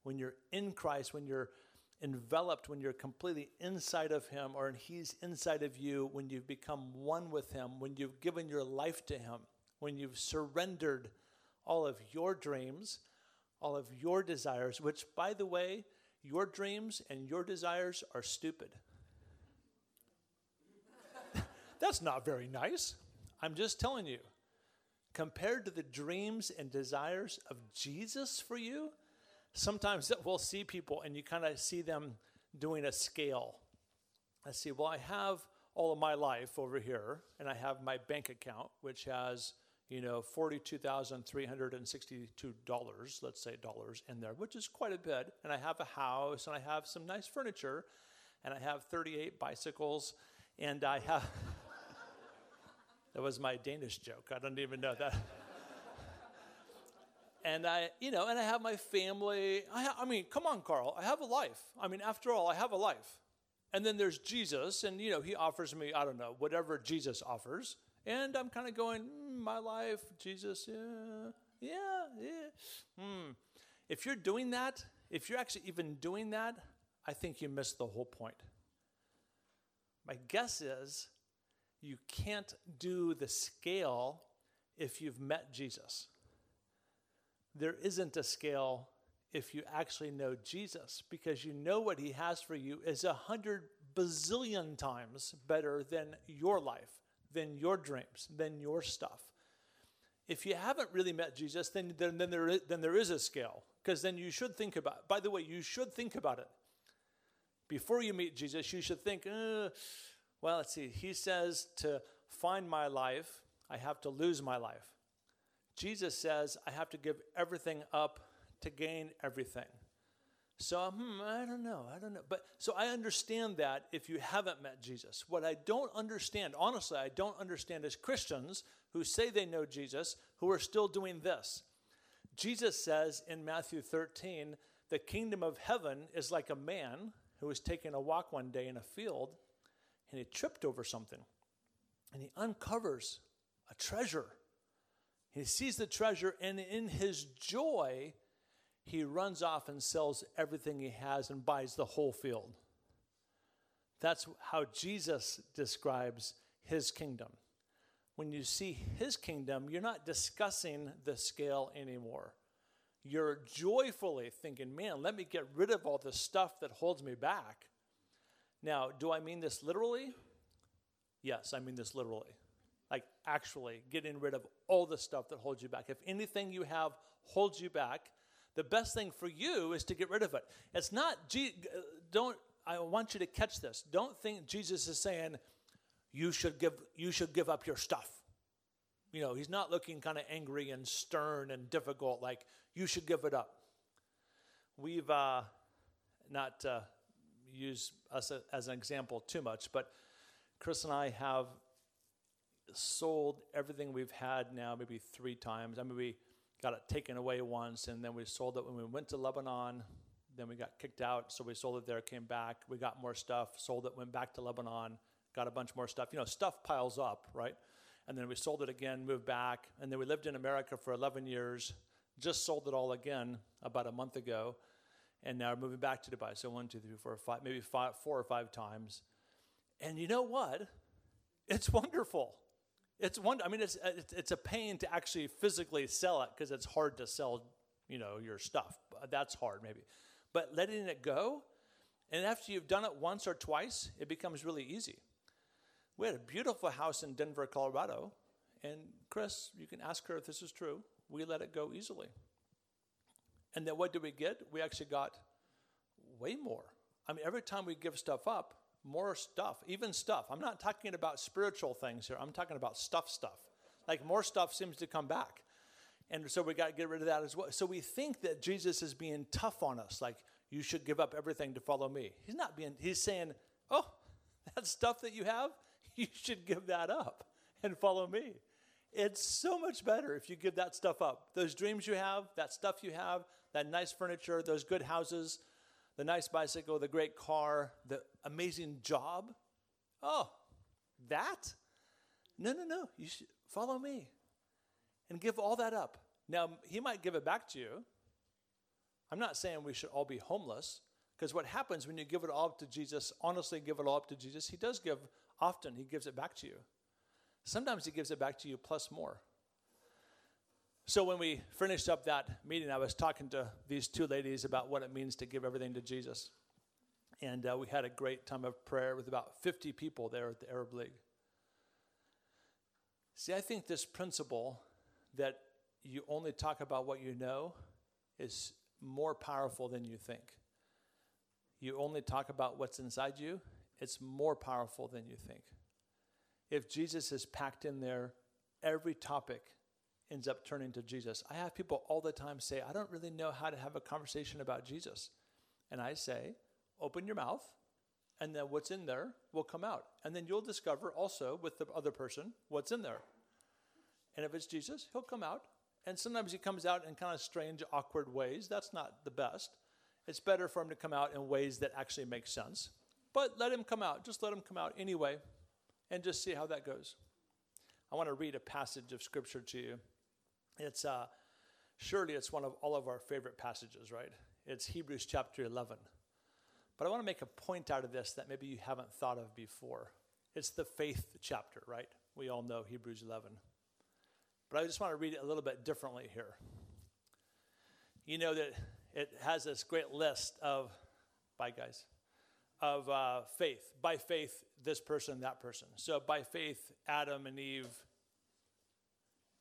When you're in Christ, when you're enveloped, when you're completely inside of him, or he's inside of you, when you've become one with him, when you've given your life to him, when you've surrendered all of your dreams, all of your desires, which, by the way, your dreams and your desires are stupid. That's not very nice. I'm just telling you. Compared to the dreams and desires of Jesus for you, sometimes we'll see people and you kind of see them doing a scale. I see, well, I have all of my life over here, and I have my bank account, which has, you know, forty-two thousand three hundred sixty-two dollars, let's say dollars in there, which is quite a bit. And I have a house, and I have some nice furniture, and I have thirty-eight bicycles, and I have... That was my Danish joke. I don't even know that. And I, you know, and I have my family. I, ha- I mean, come on, Carl. I have a life. I mean, after all, I have a life. And then there's Jesus, and, you know, he offers me, I don't know, whatever Jesus offers. And I'm kind of going, mm, my life, Jesus, yeah, yeah, yeah. Mm. If you're doing that, if you're actually even doing that, I think you missed the whole point. My guess is, you can't do the scale if you've met Jesus. There isn't a scale if you actually know Jesus, because you know what he has for you is a hundred bazillion times better than your life, than your dreams, than your stuff. If you haven't really met Jesus, then, then, then, there, is, then there is a scale, because then you should think about it. By the way, you should think about it. Before you meet Jesus, you should think, uh, well, let's see. He says to find my life, I have to lose my life. Jesus says I have to give everything up to gain everything. So, hmm, I don't know. I don't know. But so I understand that if you haven't met Jesus. What I don't understand, honestly, I don't understand is Christians who say they know Jesus who are still doing this. Jesus says in Matthew thirteen, the kingdom of heaven is like a man who was taking a walk one day in a field, and he tripped over something, and he uncovers a treasure. He sees the treasure, and in his joy, he runs off and sells everything he has and buys the whole field. That's how Jesus describes his kingdom. When you see his kingdom, you're not discussing the scale anymore. You're joyfully thinking, man, let me get rid of all the stuff that holds me back. Now, do I mean this literally? Yes, I mean this literally. Like actually getting rid of all the stuff that holds you back. If anything you have holds you back, the best thing for you is to get rid of it. It's not, don't, I want you to catch this. Don't think Jesus is saying, you should give, you should give up your stuff. You know, he's not looking kind of angry and stern and difficult, like you should give it up. We've uh, not... Uh, use us as an example too much, but Chris and I have sold everything we've had now maybe three times. I mean, we got it taken away once, and then we sold it when we went to Lebanon. Then we got kicked out, so we sold it there, came back. We got more stuff, sold it, went back to Lebanon, got a bunch more stuff. You know, stuff piles up, right? And then we sold it again, moved back. And then we lived in America for eleven years, just sold it all again about a month ago. And now we're moving back to Dubai. So one, two, three, four, five, maybe five, four or five times. And you know what? It's wonderful. It's one. I mean, it's it's a pain to actually physically sell it because it's hard to sell, you know, your stuff. That's hard maybe. But letting it go, and after you've done it once or twice, it becomes really easy. We had a beautiful house in Denver, Colorado. And Chris, you can ask her if this is true. We let it go easily. And then what did we get? We actually got way more. I mean, every time we give stuff up, more stuff, even stuff. I'm not talking about spiritual things here. I'm talking about stuff stuff. Like more stuff seems to come back. And so we got to get rid of that as well. So we think that Jesus is being tough on us. Like, you should give up everything to follow me. He's not being, he's saying, oh, that stuff that you have, you should give that up and follow me. It's so much better if you give that stuff up. Those dreams you have, that stuff you have, that nice furniture, those good houses, the nice bicycle, the great car, the amazing job. Oh, that? No, no, no. You should follow me and give all that up. Now, he might give it back to you. I'm not saying we should all be homeless, because what happens when you give it all up to Jesus, honestly give it all up to Jesus, he does give often. He gives it back to you. Sometimes he gives it back to you plus more. So when we finished up that meeting, I was talking to these two ladies about what it means to give everything to Jesus. And uh, we had a great time of prayer with about fifty people there at the Arab League. See, I think this principle that you only talk about what you know is more powerful than you think. You only talk about what's inside you, it's more powerful than you think. If Jesus is packed in there, every topic ends up turning to Jesus. I have people all the time say, I don't really know how to have a conversation about Jesus. And I say, open your mouth, and then what's in there will come out. And then you'll discover also with the other person what's in there. And if it's Jesus, he'll come out. And sometimes he comes out in kind of strange, awkward ways. That's not the best. It's better for him to come out in ways that actually make sense. But let him come out. Just let him come out anyway. And just see how that goes. I want to read a passage of scripture to you. It's uh, surely it's one of all of our favorite passages, right? It's Hebrews chapter eleven. But I want to make a point out of this that maybe you haven't thought of before. It's the faith chapter, right? We all know Hebrews eleven. But I just want to read it a little bit differently here. You know that it has this great list of, bye guys. of uh, faith. By faith, this person, that person. So by faith, Adam and Eve.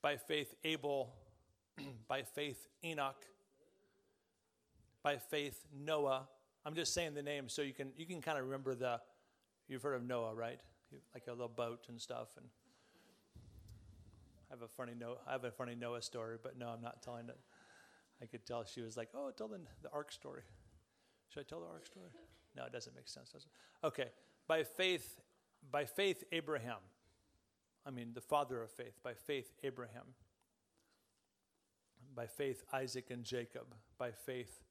By faith, Abel. By faith, Enoch. By faith, Noah. I'm just saying the names so you can you can kind of remember the, you've heard of Noah, right? Like a little boat and stuff. And I have a funny Noah, I have a funny Noah story, but no, I'm not telling it. I could tell she was like, oh, tell the, the ark story. Should I tell the ark story? No, it doesn't make sense, does it? Okay, by faith, by faith, Abraham. I mean, the father of faith. By faith, Abraham. By faith, Isaac and Jacob. By faith,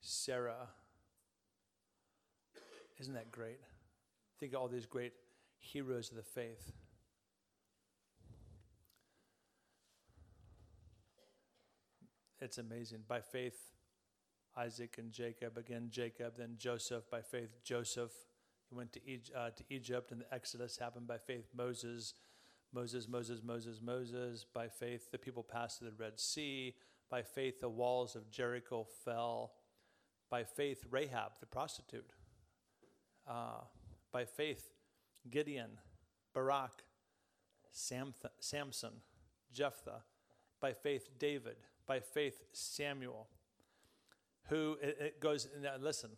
Sarah. Isn't that great? Think of all these great heroes of the faith. It's amazing. By faith, Isaac and Jacob, again Jacob, then Joseph. By faith, Joseph. He went to Egypt, uh, to Egypt, and the Exodus happened. By faith, Moses, Moses, Moses, Moses, Moses. By faith, the people passed through the Red Sea. By faith, the walls of Jericho fell. By faith, Rahab, the prostitute. Uh, by faith, Gideon, Barak, Samth- Samson, Jephthah. By faith, David. By faith, Samuel. Who, it goes, now listen,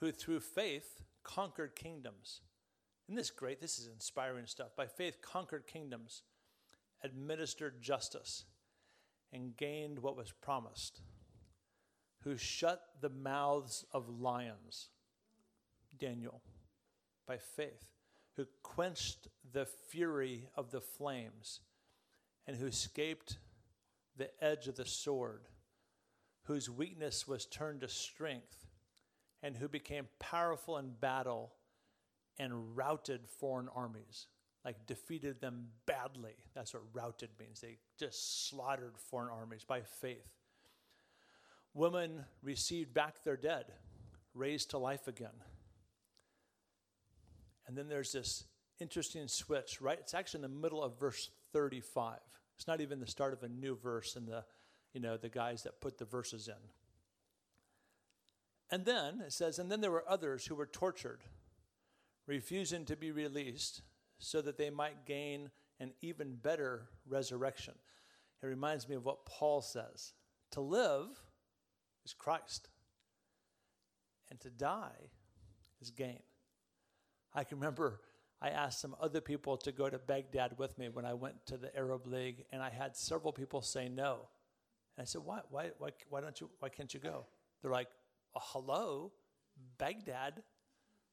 who through faith conquered kingdoms. Isn't this great? This is inspiring stuff. By faith conquered kingdoms, administered justice, and gained what was promised. Who shut the mouths of lions. Daniel. By faith. Who quenched the fury of the flames, and who escaped the edge of the sword. Whose weakness was turned to strength, and who became powerful in battle and routed foreign armies, like defeated them badly. That's what routed means. They just slaughtered foreign armies by faith. Women received back their dead, raised to life again. And then there's this interesting switch, right? It's actually in the middle of verse thirty-five. It's not even the start of a new verse in the, you know, the guys that put the verses in. And then it says, and then there were others who were tortured, refusing to be released so that they might gain an even better resurrection. It reminds me of what Paul says. To live is Christ, and to die is gain. I can remember I asked some other people to go to Baghdad with me when I went to the Arab League, and I had several people say no. And I said, why, why, why, why don't you, why can't you go? They're like, oh, hello, Baghdad.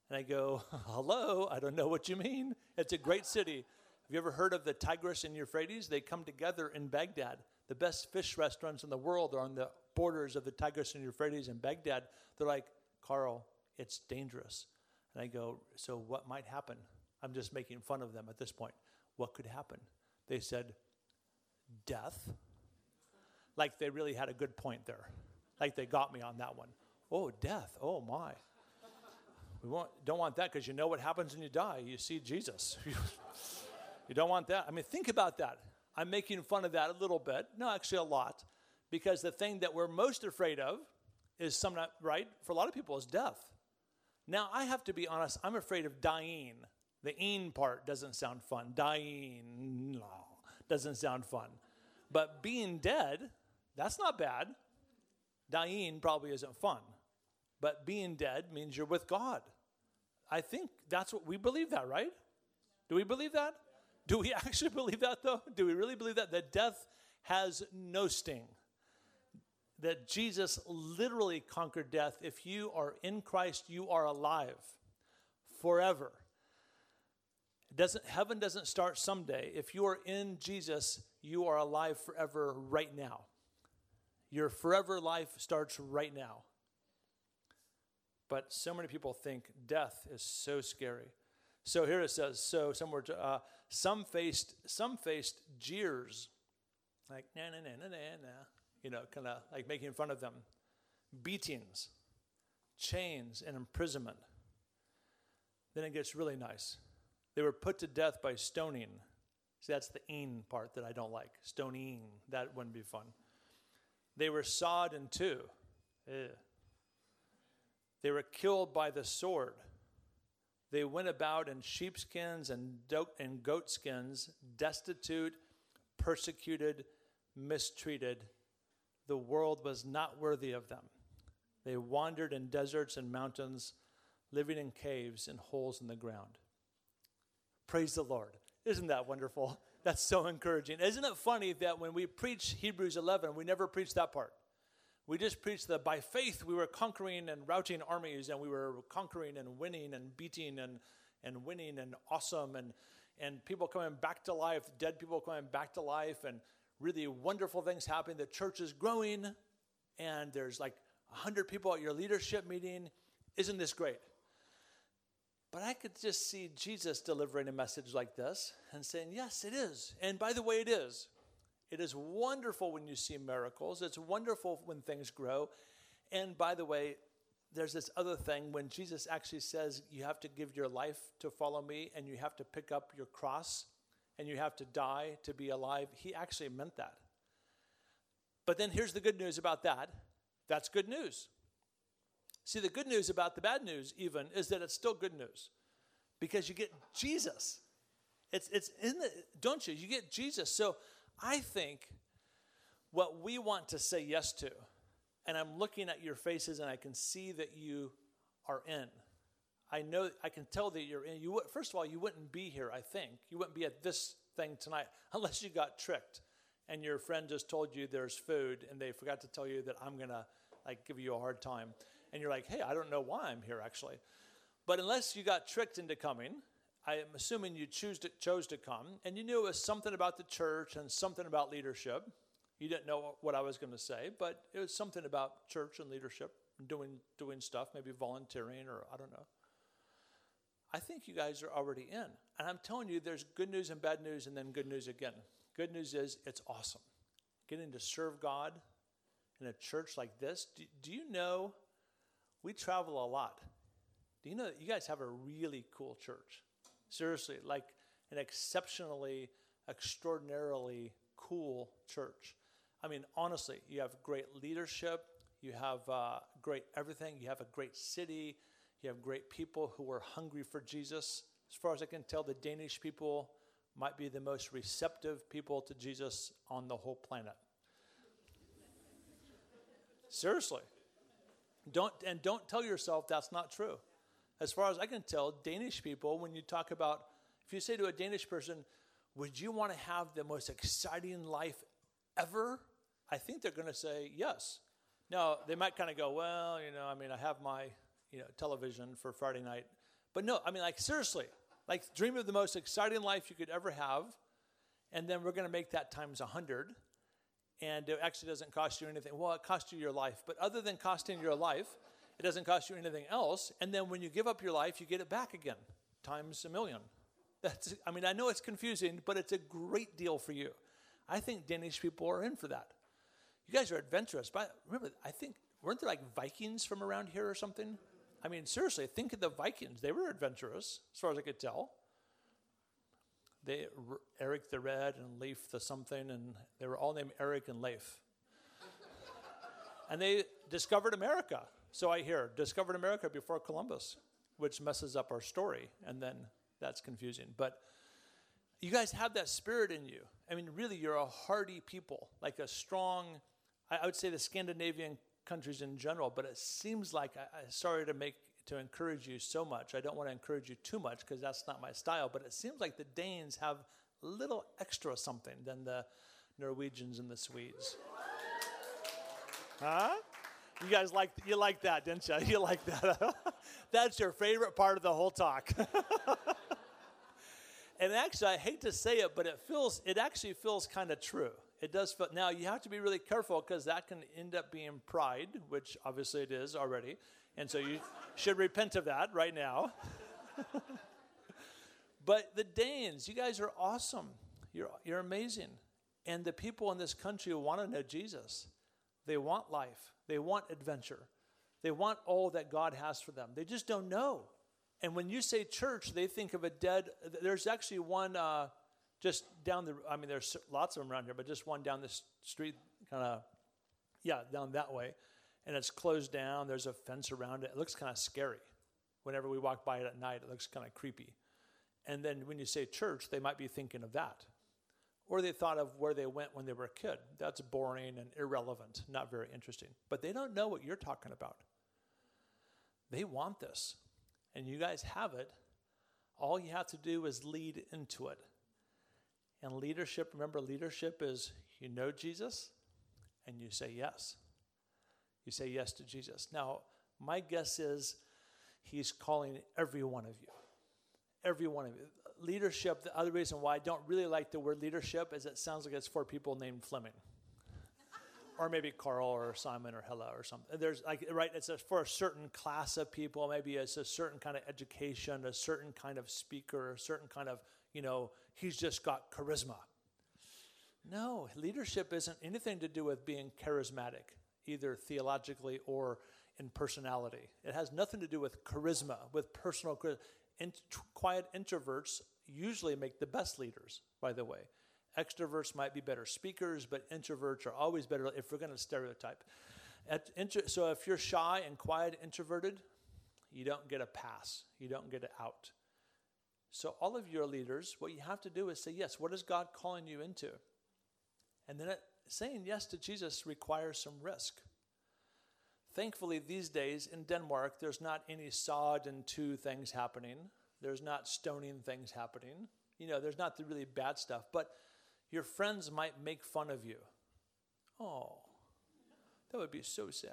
And I go, hello, I don't know what you mean. It's a great city. Have you ever heard of the Tigris and Euphrates? They come together in Baghdad. The best fish restaurants in the world are on the borders of the Tigris and Euphrates in Baghdad. They're like, Carl, it's dangerous. And I go, so what might happen? I'm just making fun of them at this point. What could happen? They said, death. Like they really had a good point there. Like they got me on that one. Oh, death. Oh, my. We won't, don't want that because you know what happens when you die. You see Jesus. You don't want that. I mean, think about that. I'm making fun of that a little bit. No, actually a lot. Because the thing that we're most afraid of is some, right, for a lot of people is death. Now, I have to be honest. I'm afraid of dying. The "een" part doesn't sound fun. Dying, no, doesn't sound fun. But being dead, that's not bad. Dying probably isn't fun. But being dead means you're with God. I think that's what we believe that, right? Do we believe that? Do we actually believe that, though? Do we really believe that? That death has no sting. That Jesus literally conquered death. If you are in Christ, you are alive forever. It doesn't, heaven doesn't start someday. If you are in Jesus, you are alive forever right now. Your forever life starts right now. But so many people think death is so scary. So here it says, so somewhere to, uh, some faced some faced jeers, like na na na na na na, you know, kind of like making fun of them, beatings, chains, and imprisonment. Then it gets really nice. They were put to death by stoning. See, that's the "een" part that I don't like. Stoning, that wouldn't be fun. They were sawed in two. Ew. They were killed by the sword. They went about in sheepskins and, do- and goatskins, destitute, persecuted, mistreated. The world was not worthy of them. They wandered in deserts and mountains, living in caves and holes in the ground. Praise the Lord. Isn't that wonderful? That's so encouraging. Isn't it funny that when we preach Hebrews eleven, we never preach that part? We just preached that by faith we were conquering and routing armies, and we were conquering and winning and beating and, and winning and awesome and, and people coming back to life, dead people coming back to life, and really wonderful things happening. The church is growing, and there's like one hundred people at your leadership meeting. Isn't this great? But I could just see Jesus delivering a message like this and saying, yes, it is. And by the way, it is. It is wonderful when you see miracles. It's wonderful when things grow. And by the way, there's this other thing when Jesus actually says you have to give your life to follow me and you have to pick up your cross and you have to die to be alive. He actually meant that. But then here's the good news about that. That's good news. See, the good news about the bad news even is that it's still good news because you get Jesus. It's it's in the, don't you? You get Jesus. So I think what we want to say yes to, and I'm looking at your faces and I can see that you are in. I know, I can tell that you're in. You, first of all, you wouldn't be here, I think. You wouldn't be at this thing tonight unless you got tricked and your friend just told you there's food and they forgot to tell you that I'm going to like give you a hard time. And you're like, hey, I don't know why I'm here actually. But unless you got tricked into coming, I'm assuming you choose to, chose to come, and you knew it was something about the church and something about leadership. You didn't know what I was going to say, but it was something about church and leadership, doing doing stuff, maybe volunteering or I don't know. I think you guys are already in. And I'm telling you, there's good news and bad news and then good news again. Good news is it's awesome. Getting to serve God in a church like this. Do, do you know we travel a lot? Do you know that you guys have a really cool church? Seriously, like an exceptionally, extraordinarily cool church. I mean, honestly, you have great leadership. You have uh, great everything. You have a great city. You have great people who are hungry for Jesus. As far as I can tell, the Danish people might be the most receptive people to Jesus on the whole planet. Seriously. Don't and don't tell yourself that's not true. As far as I can tell, Danish people, when you talk about, if you say to a Danish person, would you want to have the most exciting life ever? I think they're going to say yes. Now, they might kind of go, well, you know, I mean, I have my... you know, television for Friday night. But no, I mean, like, seriously, like, dream of the most exciting life you could ever have, and then we're going to make that times one hundred, and it actually doesn't cost you anything. Well, it costs you your life, but other than costing your life, it doesn't cost you anything else, and then when you give up your life, you get it back again, times a million. That's, I mean, I know it's confusing, but it's a great deal for you. I think Danish people are in for that. You guys are adventurous, but remember, I think, weren't there, like, Vikings from around here or something? I mean, seriously, think of the Vikings. They were adventurous, as far as I could tell. They, Eric the Red and Leif the something, and they were all named Eric and Leif. And they discovered America. So I hear, discovered America before Columbus, which messes up our story, and then that's confusing. But you guys have that spirit in you. I mean, really, you're a hardy people, like a strong, I, I would say the Scandinavian countries in general, but it seems like I, I'm sorry to make to encourage you so much. I don't want to encourage you too much because that's not my style, but it seems like the Danes have a little extra something than the Norwegians and the Swedes. Huh? You guys like you like that, didn't you? You like that. That's your favorite part of the whole talk. And actually, I hate to say it, but it feels it actually feels kind of true. It does feel, now you have to be really careful because that can end up being pride, which obviously it is already, and so you should repent of that right now. But the Danes, you guys are awesome. You're you're amazing, and the people in this country want to know Jesus. They want life. They want adventure. They want all that God has for them. They just don't know. And when you say church, they think of a dead. There's actually one. Uh, Just down the, I mean, there's lots of them around here, but just one down this street, kind of, yeah, down that way. And it's closed down. There's a fence around it. It looks kind of scary. Whenever we walk by it at night, it looks kind of creepy. And then when you say church, they might be thinking of that. Or they thought of where they went when they were a kid. That's boring and irrelevant, not very interesting. But they don't know what you're talking about. They want this. And you guys have it. All you have to do is lead into it. And leadership, remember, leadership is you know Jesus and you say yes. You say yes to Jesus. Now, my guess is he's calling every one of you. Every one of you. Leadership, the other reason why I don't really like the word leadership is it sounds like it's for people named Fleming. Or maybe Carl or Simon or Hilla or something. There's like, right, it's a, for a certain class of people. Maybe it's a certain kind of education, a certain kind of speaker, a certain kind of, you know, he's just got charisma. No, leadership isn't anything to do with being charismatic, either theologically or in personality. It has nothing to do with charisma, with personal charisma. Int- quiet introverts usually make the best leaders, by the way. Extroverts might be better speakers, but introverts are always better if we're going to stereotype. At intro- so if you're shy and quiet, introverted, you don't get a pass. You don't get an out. So all of your leaders, what you have to do is say, yes, what is God calling you into? And then it, saying yes to Jesus requires some risk. Thankfully, these days in Denmark, there's not any sawed in two things happening. There's not stoning things happening. You know, there's not the really bad stuff. But your friends might make fun of you. Oh, that would be so sad.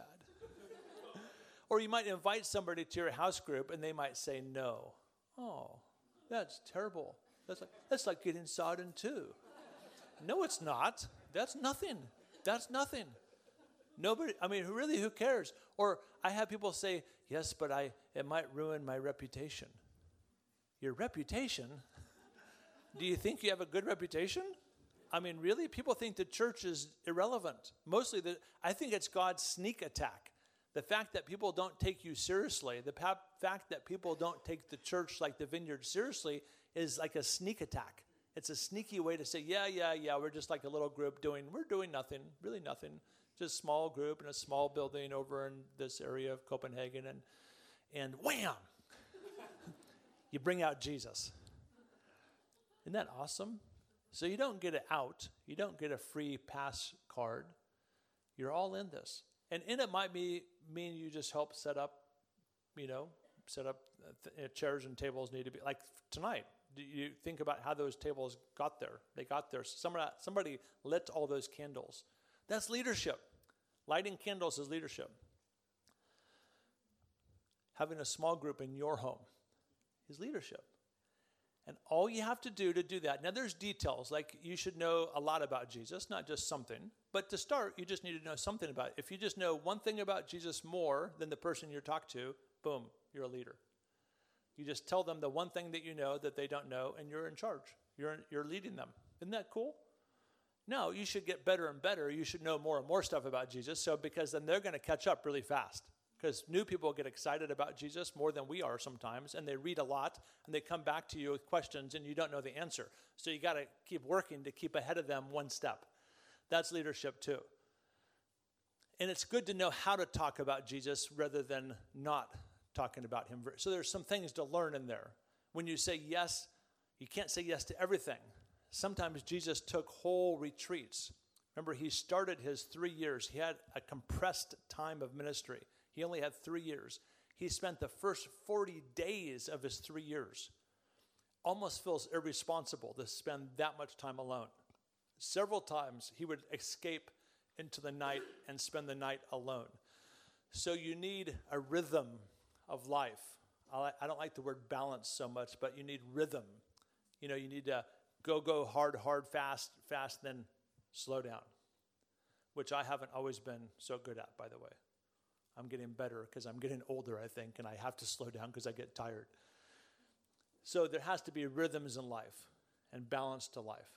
Or you might invite somebody to your house group, and they might say no. Oh. That's terrible. That's like that's like getting sawed in two. No, it's not. That's nothing. That's nothing. Nobody, I mean, really, who cares? Or I have people say, yes, but I it might ruin my reputation. Your reputation? Do you think you have a good reputation? I mean, really? People think the church is irrelevant. Mostly, the, I think it's God's sneak attack. The fact that people don't take you seriously, the pa- fact that people don't take the church like the vineyard seriously is like a sneak attack. It's a sneaky way to say, yeah, yeah, yeah, we're just like a little group doing, we're doing nothing, really nothing. Just small group in a small building over in this area of Copenhagen, and and wham, you bring out Jesus. Isn't that awesome? So you don't get it out. You don't get a free pass card. You're all in this. And in it might be mean you just help set up, you know, set up th- you know, chairs and tables need to be, like tonight. Do you think about how those tables got there? They got there. Somebody, somebody lit all those candles. That's leadership. Lighting candles is leadership. Having a small group in your home is leadership. And all you have to do to do that, now there's details, like you should know a lot about Jesus, not just something. But to start, you just need to know something about it. If you just know one thing about Jesus more than the person you're talking to, boom, you're a leader. You just tell them the one thing that you know that they don't know, and you're in charge. You're you're leading them. Isn't that cool? No, you should get better and better. You should know more and more stuff about Jesus, so because then they're going to catch up really fast. Because new people get excited about Jesus more than we are sometimes, and they read a lot, and they come back to you with questions, and you don't know the answer. So you got to keep working to keep ahead of them one step. That's leadership too. And it's good to know how to talk about Jesus rather than not talking about him. So there's some things to learn in there. When you say yes, you can't say yes to everything. Sometimes Jesus took whole retreats. Remember, he started his three years. He had a compressed time of ministry. He only had three years. He spent the first forty days of his three years. Almost feels irresponsible to spend that much time alone. Several times he would escape into the night and spend the night alone. So you need a rhythm of life. I don't like the word balance so much, but you need rhythm. You know, you need to go, go hard, hard, fast, fast, then slow down, which I haven't always been so good at, by the way. I'm getting better because I'm getting older, I think, and I have to slow down because I get tired. So there has to be rhythms in life and balance to life.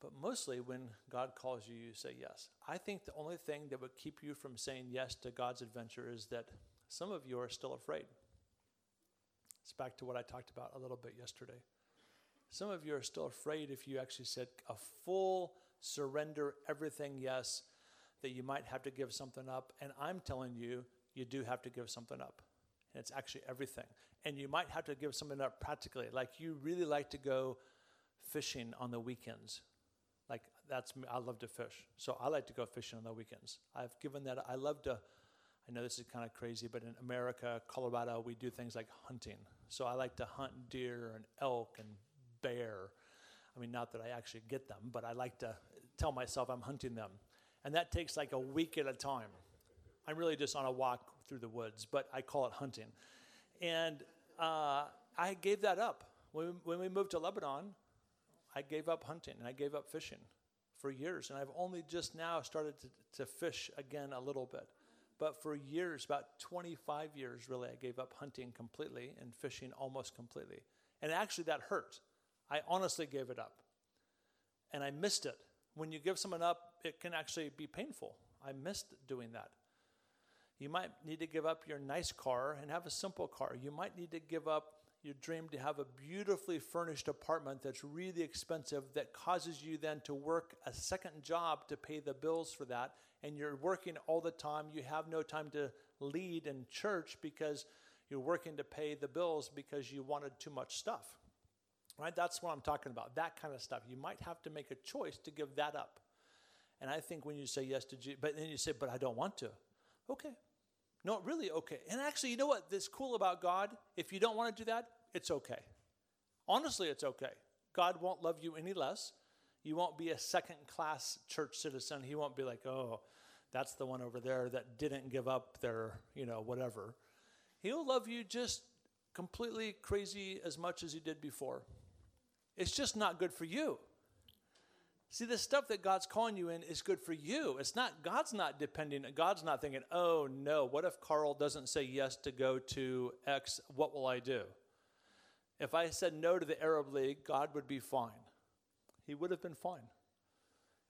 But mostly when God calls you, you say yes. I think the only thing that would keep you from saying yes to God's adventure is that some of you are still afraid. It's back to what I talked about a little bit yesterday. Some of you are still afraid if you actually said a full surrender, everything yes, that you might have to give something up. And I'm telling you, you do have to give something up. And it's actually everything. And you might have to give something up practically. Like you really like to go fishing on the weekends. Like that's me, I love to fish. So I like to go fishing on the weekends. I've given that, I love to, I know this is kind of crazy, but in America, Colorado, we do things like hunting. So I like to hunt deer and elk and bear. I mean, not that I actually get them, but I like to tell myself I'm hunting them. And that takes like a week at a time. I'm really just on a walk through the woods, but I call it hunting. And uh, I gave that up. When, when we moved to Lebanon, I gave up hunting and I gave up fishing for years. And I've only just now started to, to fish again a little bit. But for years, about twenty-five years really, I gave up hunting completely and fishing almost completely. And actually that hurt. I honestly gave it up. And I missed it. When you give someone up, it can actually be painful. I missed doing that. You might need to give up your nice car and have a simple car. You might need to give up your dream to have a beautifully furnished apartment that's really expensive that causes you then to work a second job to pay the bills for that, and you're working all the time. You have no time to lead in church because you're working to pay the bills because you wanted too much stuff, right? That's what I'm talking about, that kind of stuff. You might have to make a choice to give that up. And I think when you say yes to Jesus, but then you say, but I don't want to. Okay. No, really okay. And actually, you know what? That's cool about God. If you don't want to do that, it's okay. Honestly, it's okay. God won't love you any less. You won't be a second-class church citizen. He won't be like, oh, that's the one over there that didn't give up their, you know, whatever. He'll love you just completely crazy as much as he did before. It's just not good for you. See, the stuff that God's calling you in is good for you. It's not, God's not depending, God's not thinking, oh no, what if Carl doesn't say yes to go to X, what will I do? If I said no to the Arab League, God would be fine. He would have been fine.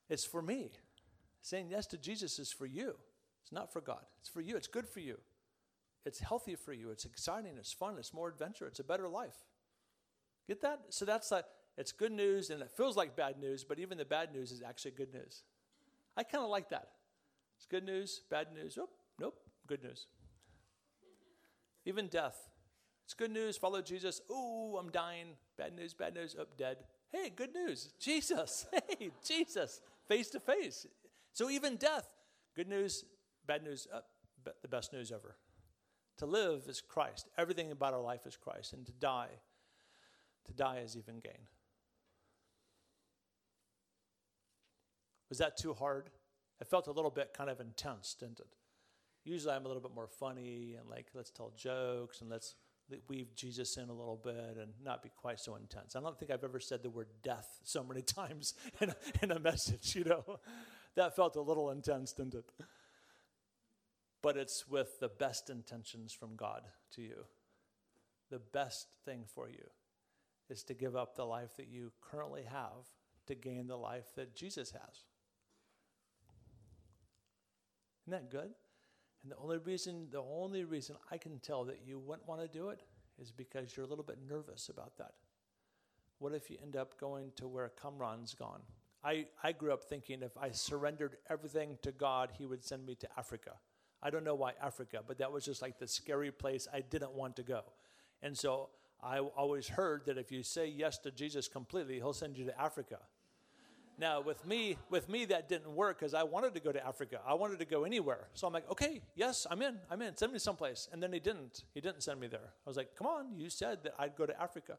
It's for me. Saying yes to Jesus is for you. It's not for God. It's for you. It's good for you. It's healthy for you. It's exciting. It's fun. It's more adventure. It's a better life. Get that? So that's like, it's good news, and it feels like bad news, but even the bad news is actually good news. I kind of like that. It's good news, bad news. Oh, nope, good news. Even death. It's good news, follow Jesus. Ooh, I'm dying. Bad news, bad news. Oh, dead. Hey, good news. Jesus. Hey, Jesus. Face to face. So even death. Good news, bad news. Oh, be- the best news ever. To live is Christ. Everything about our life is Christ. And to die, to die is even gain. Was that too hard? It felt a little bit kind of intense, didn't it? Usually I'm a little bit more funny and like, let's tell jokes and let's weave Jesus in a little bit and not be quite so intense. I don't think I've ever said the word death so many times in a, in a message, you know. That felt a little intense, didn't it? But it's with the best intentions from God to you. The best thing for you is to give up the life that you currently have to gain the life that Jesus has. Isn't that good? And the only reason, the only reason I can tell that you wouldn't want to do it is because you're a little bit nervous about that. What if you end up going to where Kamran's gone? I, I grew up thinking if I surrendered everything to God, he would send me to Africa. I don't know why Africa, but that was just like the scary place I didn't want to go. And so I always heard that if you say yes to Jesus completely, he'll send you to Africa. Now, with me, with me, that didn't work because I wanted to go to Africa. I wanted to go anywhere. So I'm like, okay, yes, I'm in. I'm in. Send me someplace. And then he didn't. He didn't send me there. I was like, come on. You said that I'd go to Africa.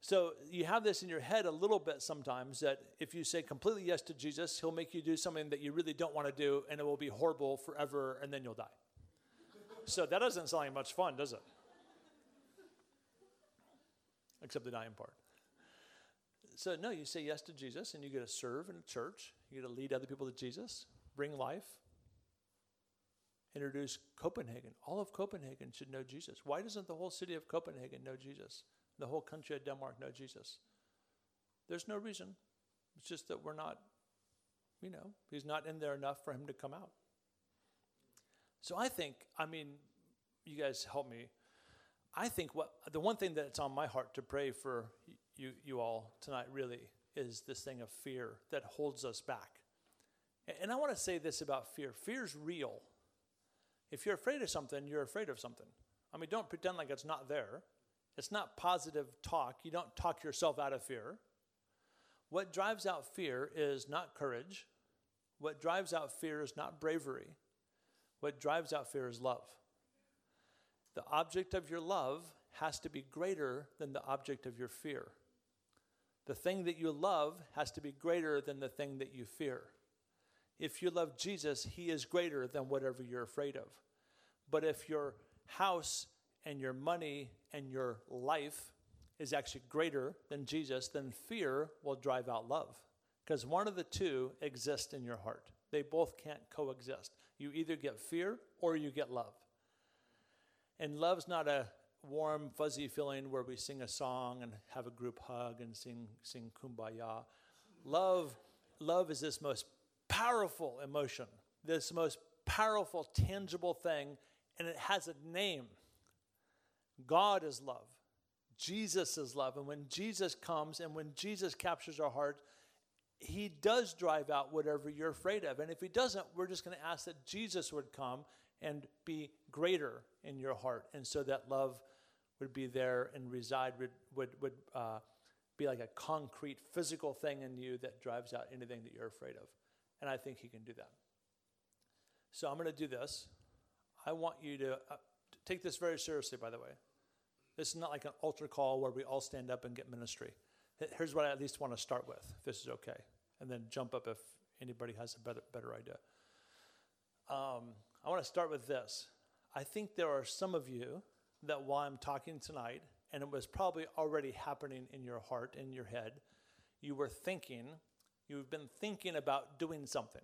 So you have this in your head a little bit sometimes that if you say completely yes to Jesus, he'll make you do something that you really don't want to do, and it will be horrible forever, and then you'll die. So that doesn't sound like much fun, does it? Except the dying part. So, no, you say yes to Jesus, and you get to serve in a church. You get to lead other people to Jesus, bring life, introduce Copenhagen. All of Copenhagen should know Jesus. Why doesn't the whole city of Copenhagen know Jesus? The whole country of Denmark know Jesus? There's no reason. It's just that we're not, you know, he's not in there enough for him to come out. So I think, I mean, you guys help me. I think what the one thing that's on my heart to pray for you you all tonight really is this thing of fear that holds us back. And I want to say this about fear. Fear's real. If you're afraid of something, you're afraid of something. I mean, don't pretend like it's not there. It's not positive talk. You don't talk yourself out of fear. What drives out fear is not courage. What drives out fear is not bravery. What drives out fear is love. The object of your love has to be greater than the object of your fear. The thing that you love has to be greater than the thing that you fear. If you love Jesus, he is greater than whatever you're afraid of. But if your house and your money and your life is actually greater than Jesus, then fear will drive out love. Because one of the two exists in your heart. They both can't coexist. You either get fear or you get love. And love's not a warm, fuzzy feeling where we sing a song and have a group hug and sing sing Kumbaya. Love, love is this most powerful emotion, this most powerful, tangible thing, and it has a name. God is love. Jesus is love. And when Jesus comes and when Jesus captures our heart, he does drive out whatever you're afraid of. And if he doesn't, we're just going to ask that Jesus would come and be greater in your heart. And so that love would be there and reside, would would, would uh, be like a concrete, physical thing in you that drives out anything that you're afraid of. And I think he can do that. So I'm going to do this. I want you to uh, take this very seriously, by the way. This is not like an altar call where we all stand up and get ministry. Here's what I at least want to start with, if this is okay. And then jump up if anybody has a better, better idea. Um, I want to start with this. I think there are some of you that while I'm talking tonight, and it was probably already happening in your heart, in your head, you were thinking, you've been thinking about doing something.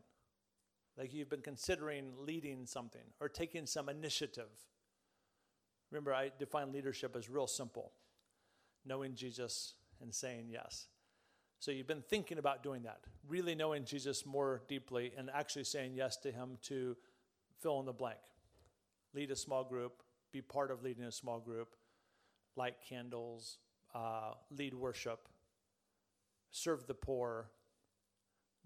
Like you've been considering leading something or taking some initiative. Remember, I define leadership as real simple. Knowing Jesus and saying yes. So you've been thinking about doing that. Really knowing Jesus more deeply and actually saying yes to him to fill in the blank. Lead a small group. Be part of leading a small group. Light candles. Uh, lead worship. Serve the poor.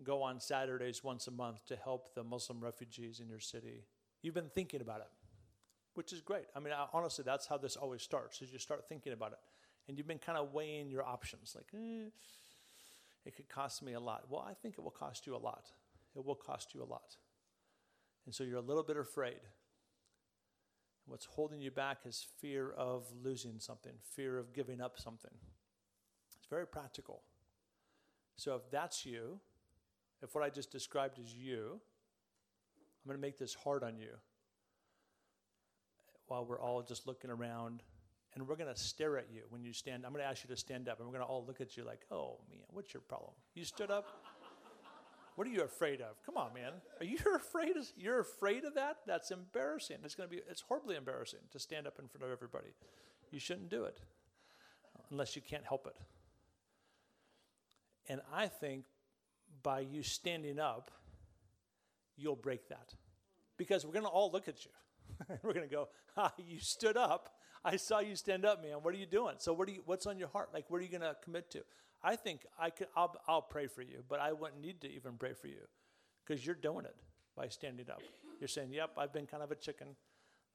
Go on Saturdays once a month to help the Muslim refugees in your city. You've been thinking about it, which is great. I mean, I, honestly, that's how this always starts, is you start thinking about it. And you've been kind of weighing your options, like, eh, it could cost me a lot. Well, I think it will cost you a lot. It will cost you a lot. And so you're a little bit afraid. What's holding you back is fear of losing something, fear of giving up something. It's very practical. So if that's you, if what I just described is you, I'm going to make this hard on you while we're all just looking around, and we're going to stare at you when you stand. I'm going to ask you to stand up, and we're going to all look at you like, oh, man, what's your problem? You stood up? What are you afraid of? Come on, man. Are you afraid of, you're afraid of that? That's embarrassing. It's going to be, it's horribly embarrassing to stand up in front of everybody. You shouldn't do it unless you can't help it. And I think by you standing up, you'll break that. Because we're going to all look at you. We're going to go, ha, you stood up. I saw you stand up, man. What are you doing? So what do you, what's on your heart? Like, what are you going to commit to? I think I could, I'll, I'll pray for you, but I wouldn't need to even pray for you because you're doing it by standing up. You're saying, yep, I've been kind of a chicken.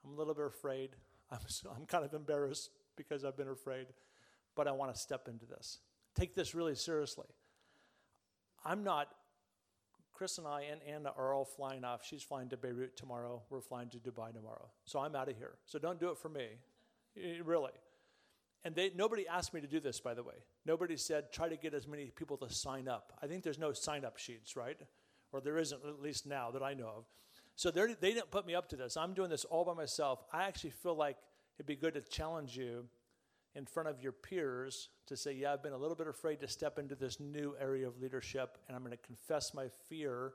I'm a little bit afraid. I'm so, I'm kind of embarrassed because I've been afraid, but I want to step into this. Take this really seriously. I'm not, Chris and I and Anna are all flying off. She's flying to Beirut tomorrow. We're flying to Dubai tomorrow. So I'm out of here. So don't do it for me, really. And they, nobody asked me to do this, by the way. Nobody said, try to get as many people to sign up. I think there's no sign-up sheets, right? Or there isn't, at least now that I know of. So they didn't put me up to this. I'm doing this all by myself. I actually feel like it'd be good to challenge you in front of your peers to say, yeah, I've been a little bit afraid to step into this new area of leadership, and I'm going to confess my fear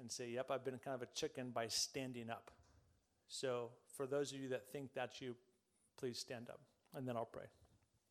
and say, yep, I've been kind of a chicken by standing up. So for those of you that think that's you, please stand up, and then I'll pray.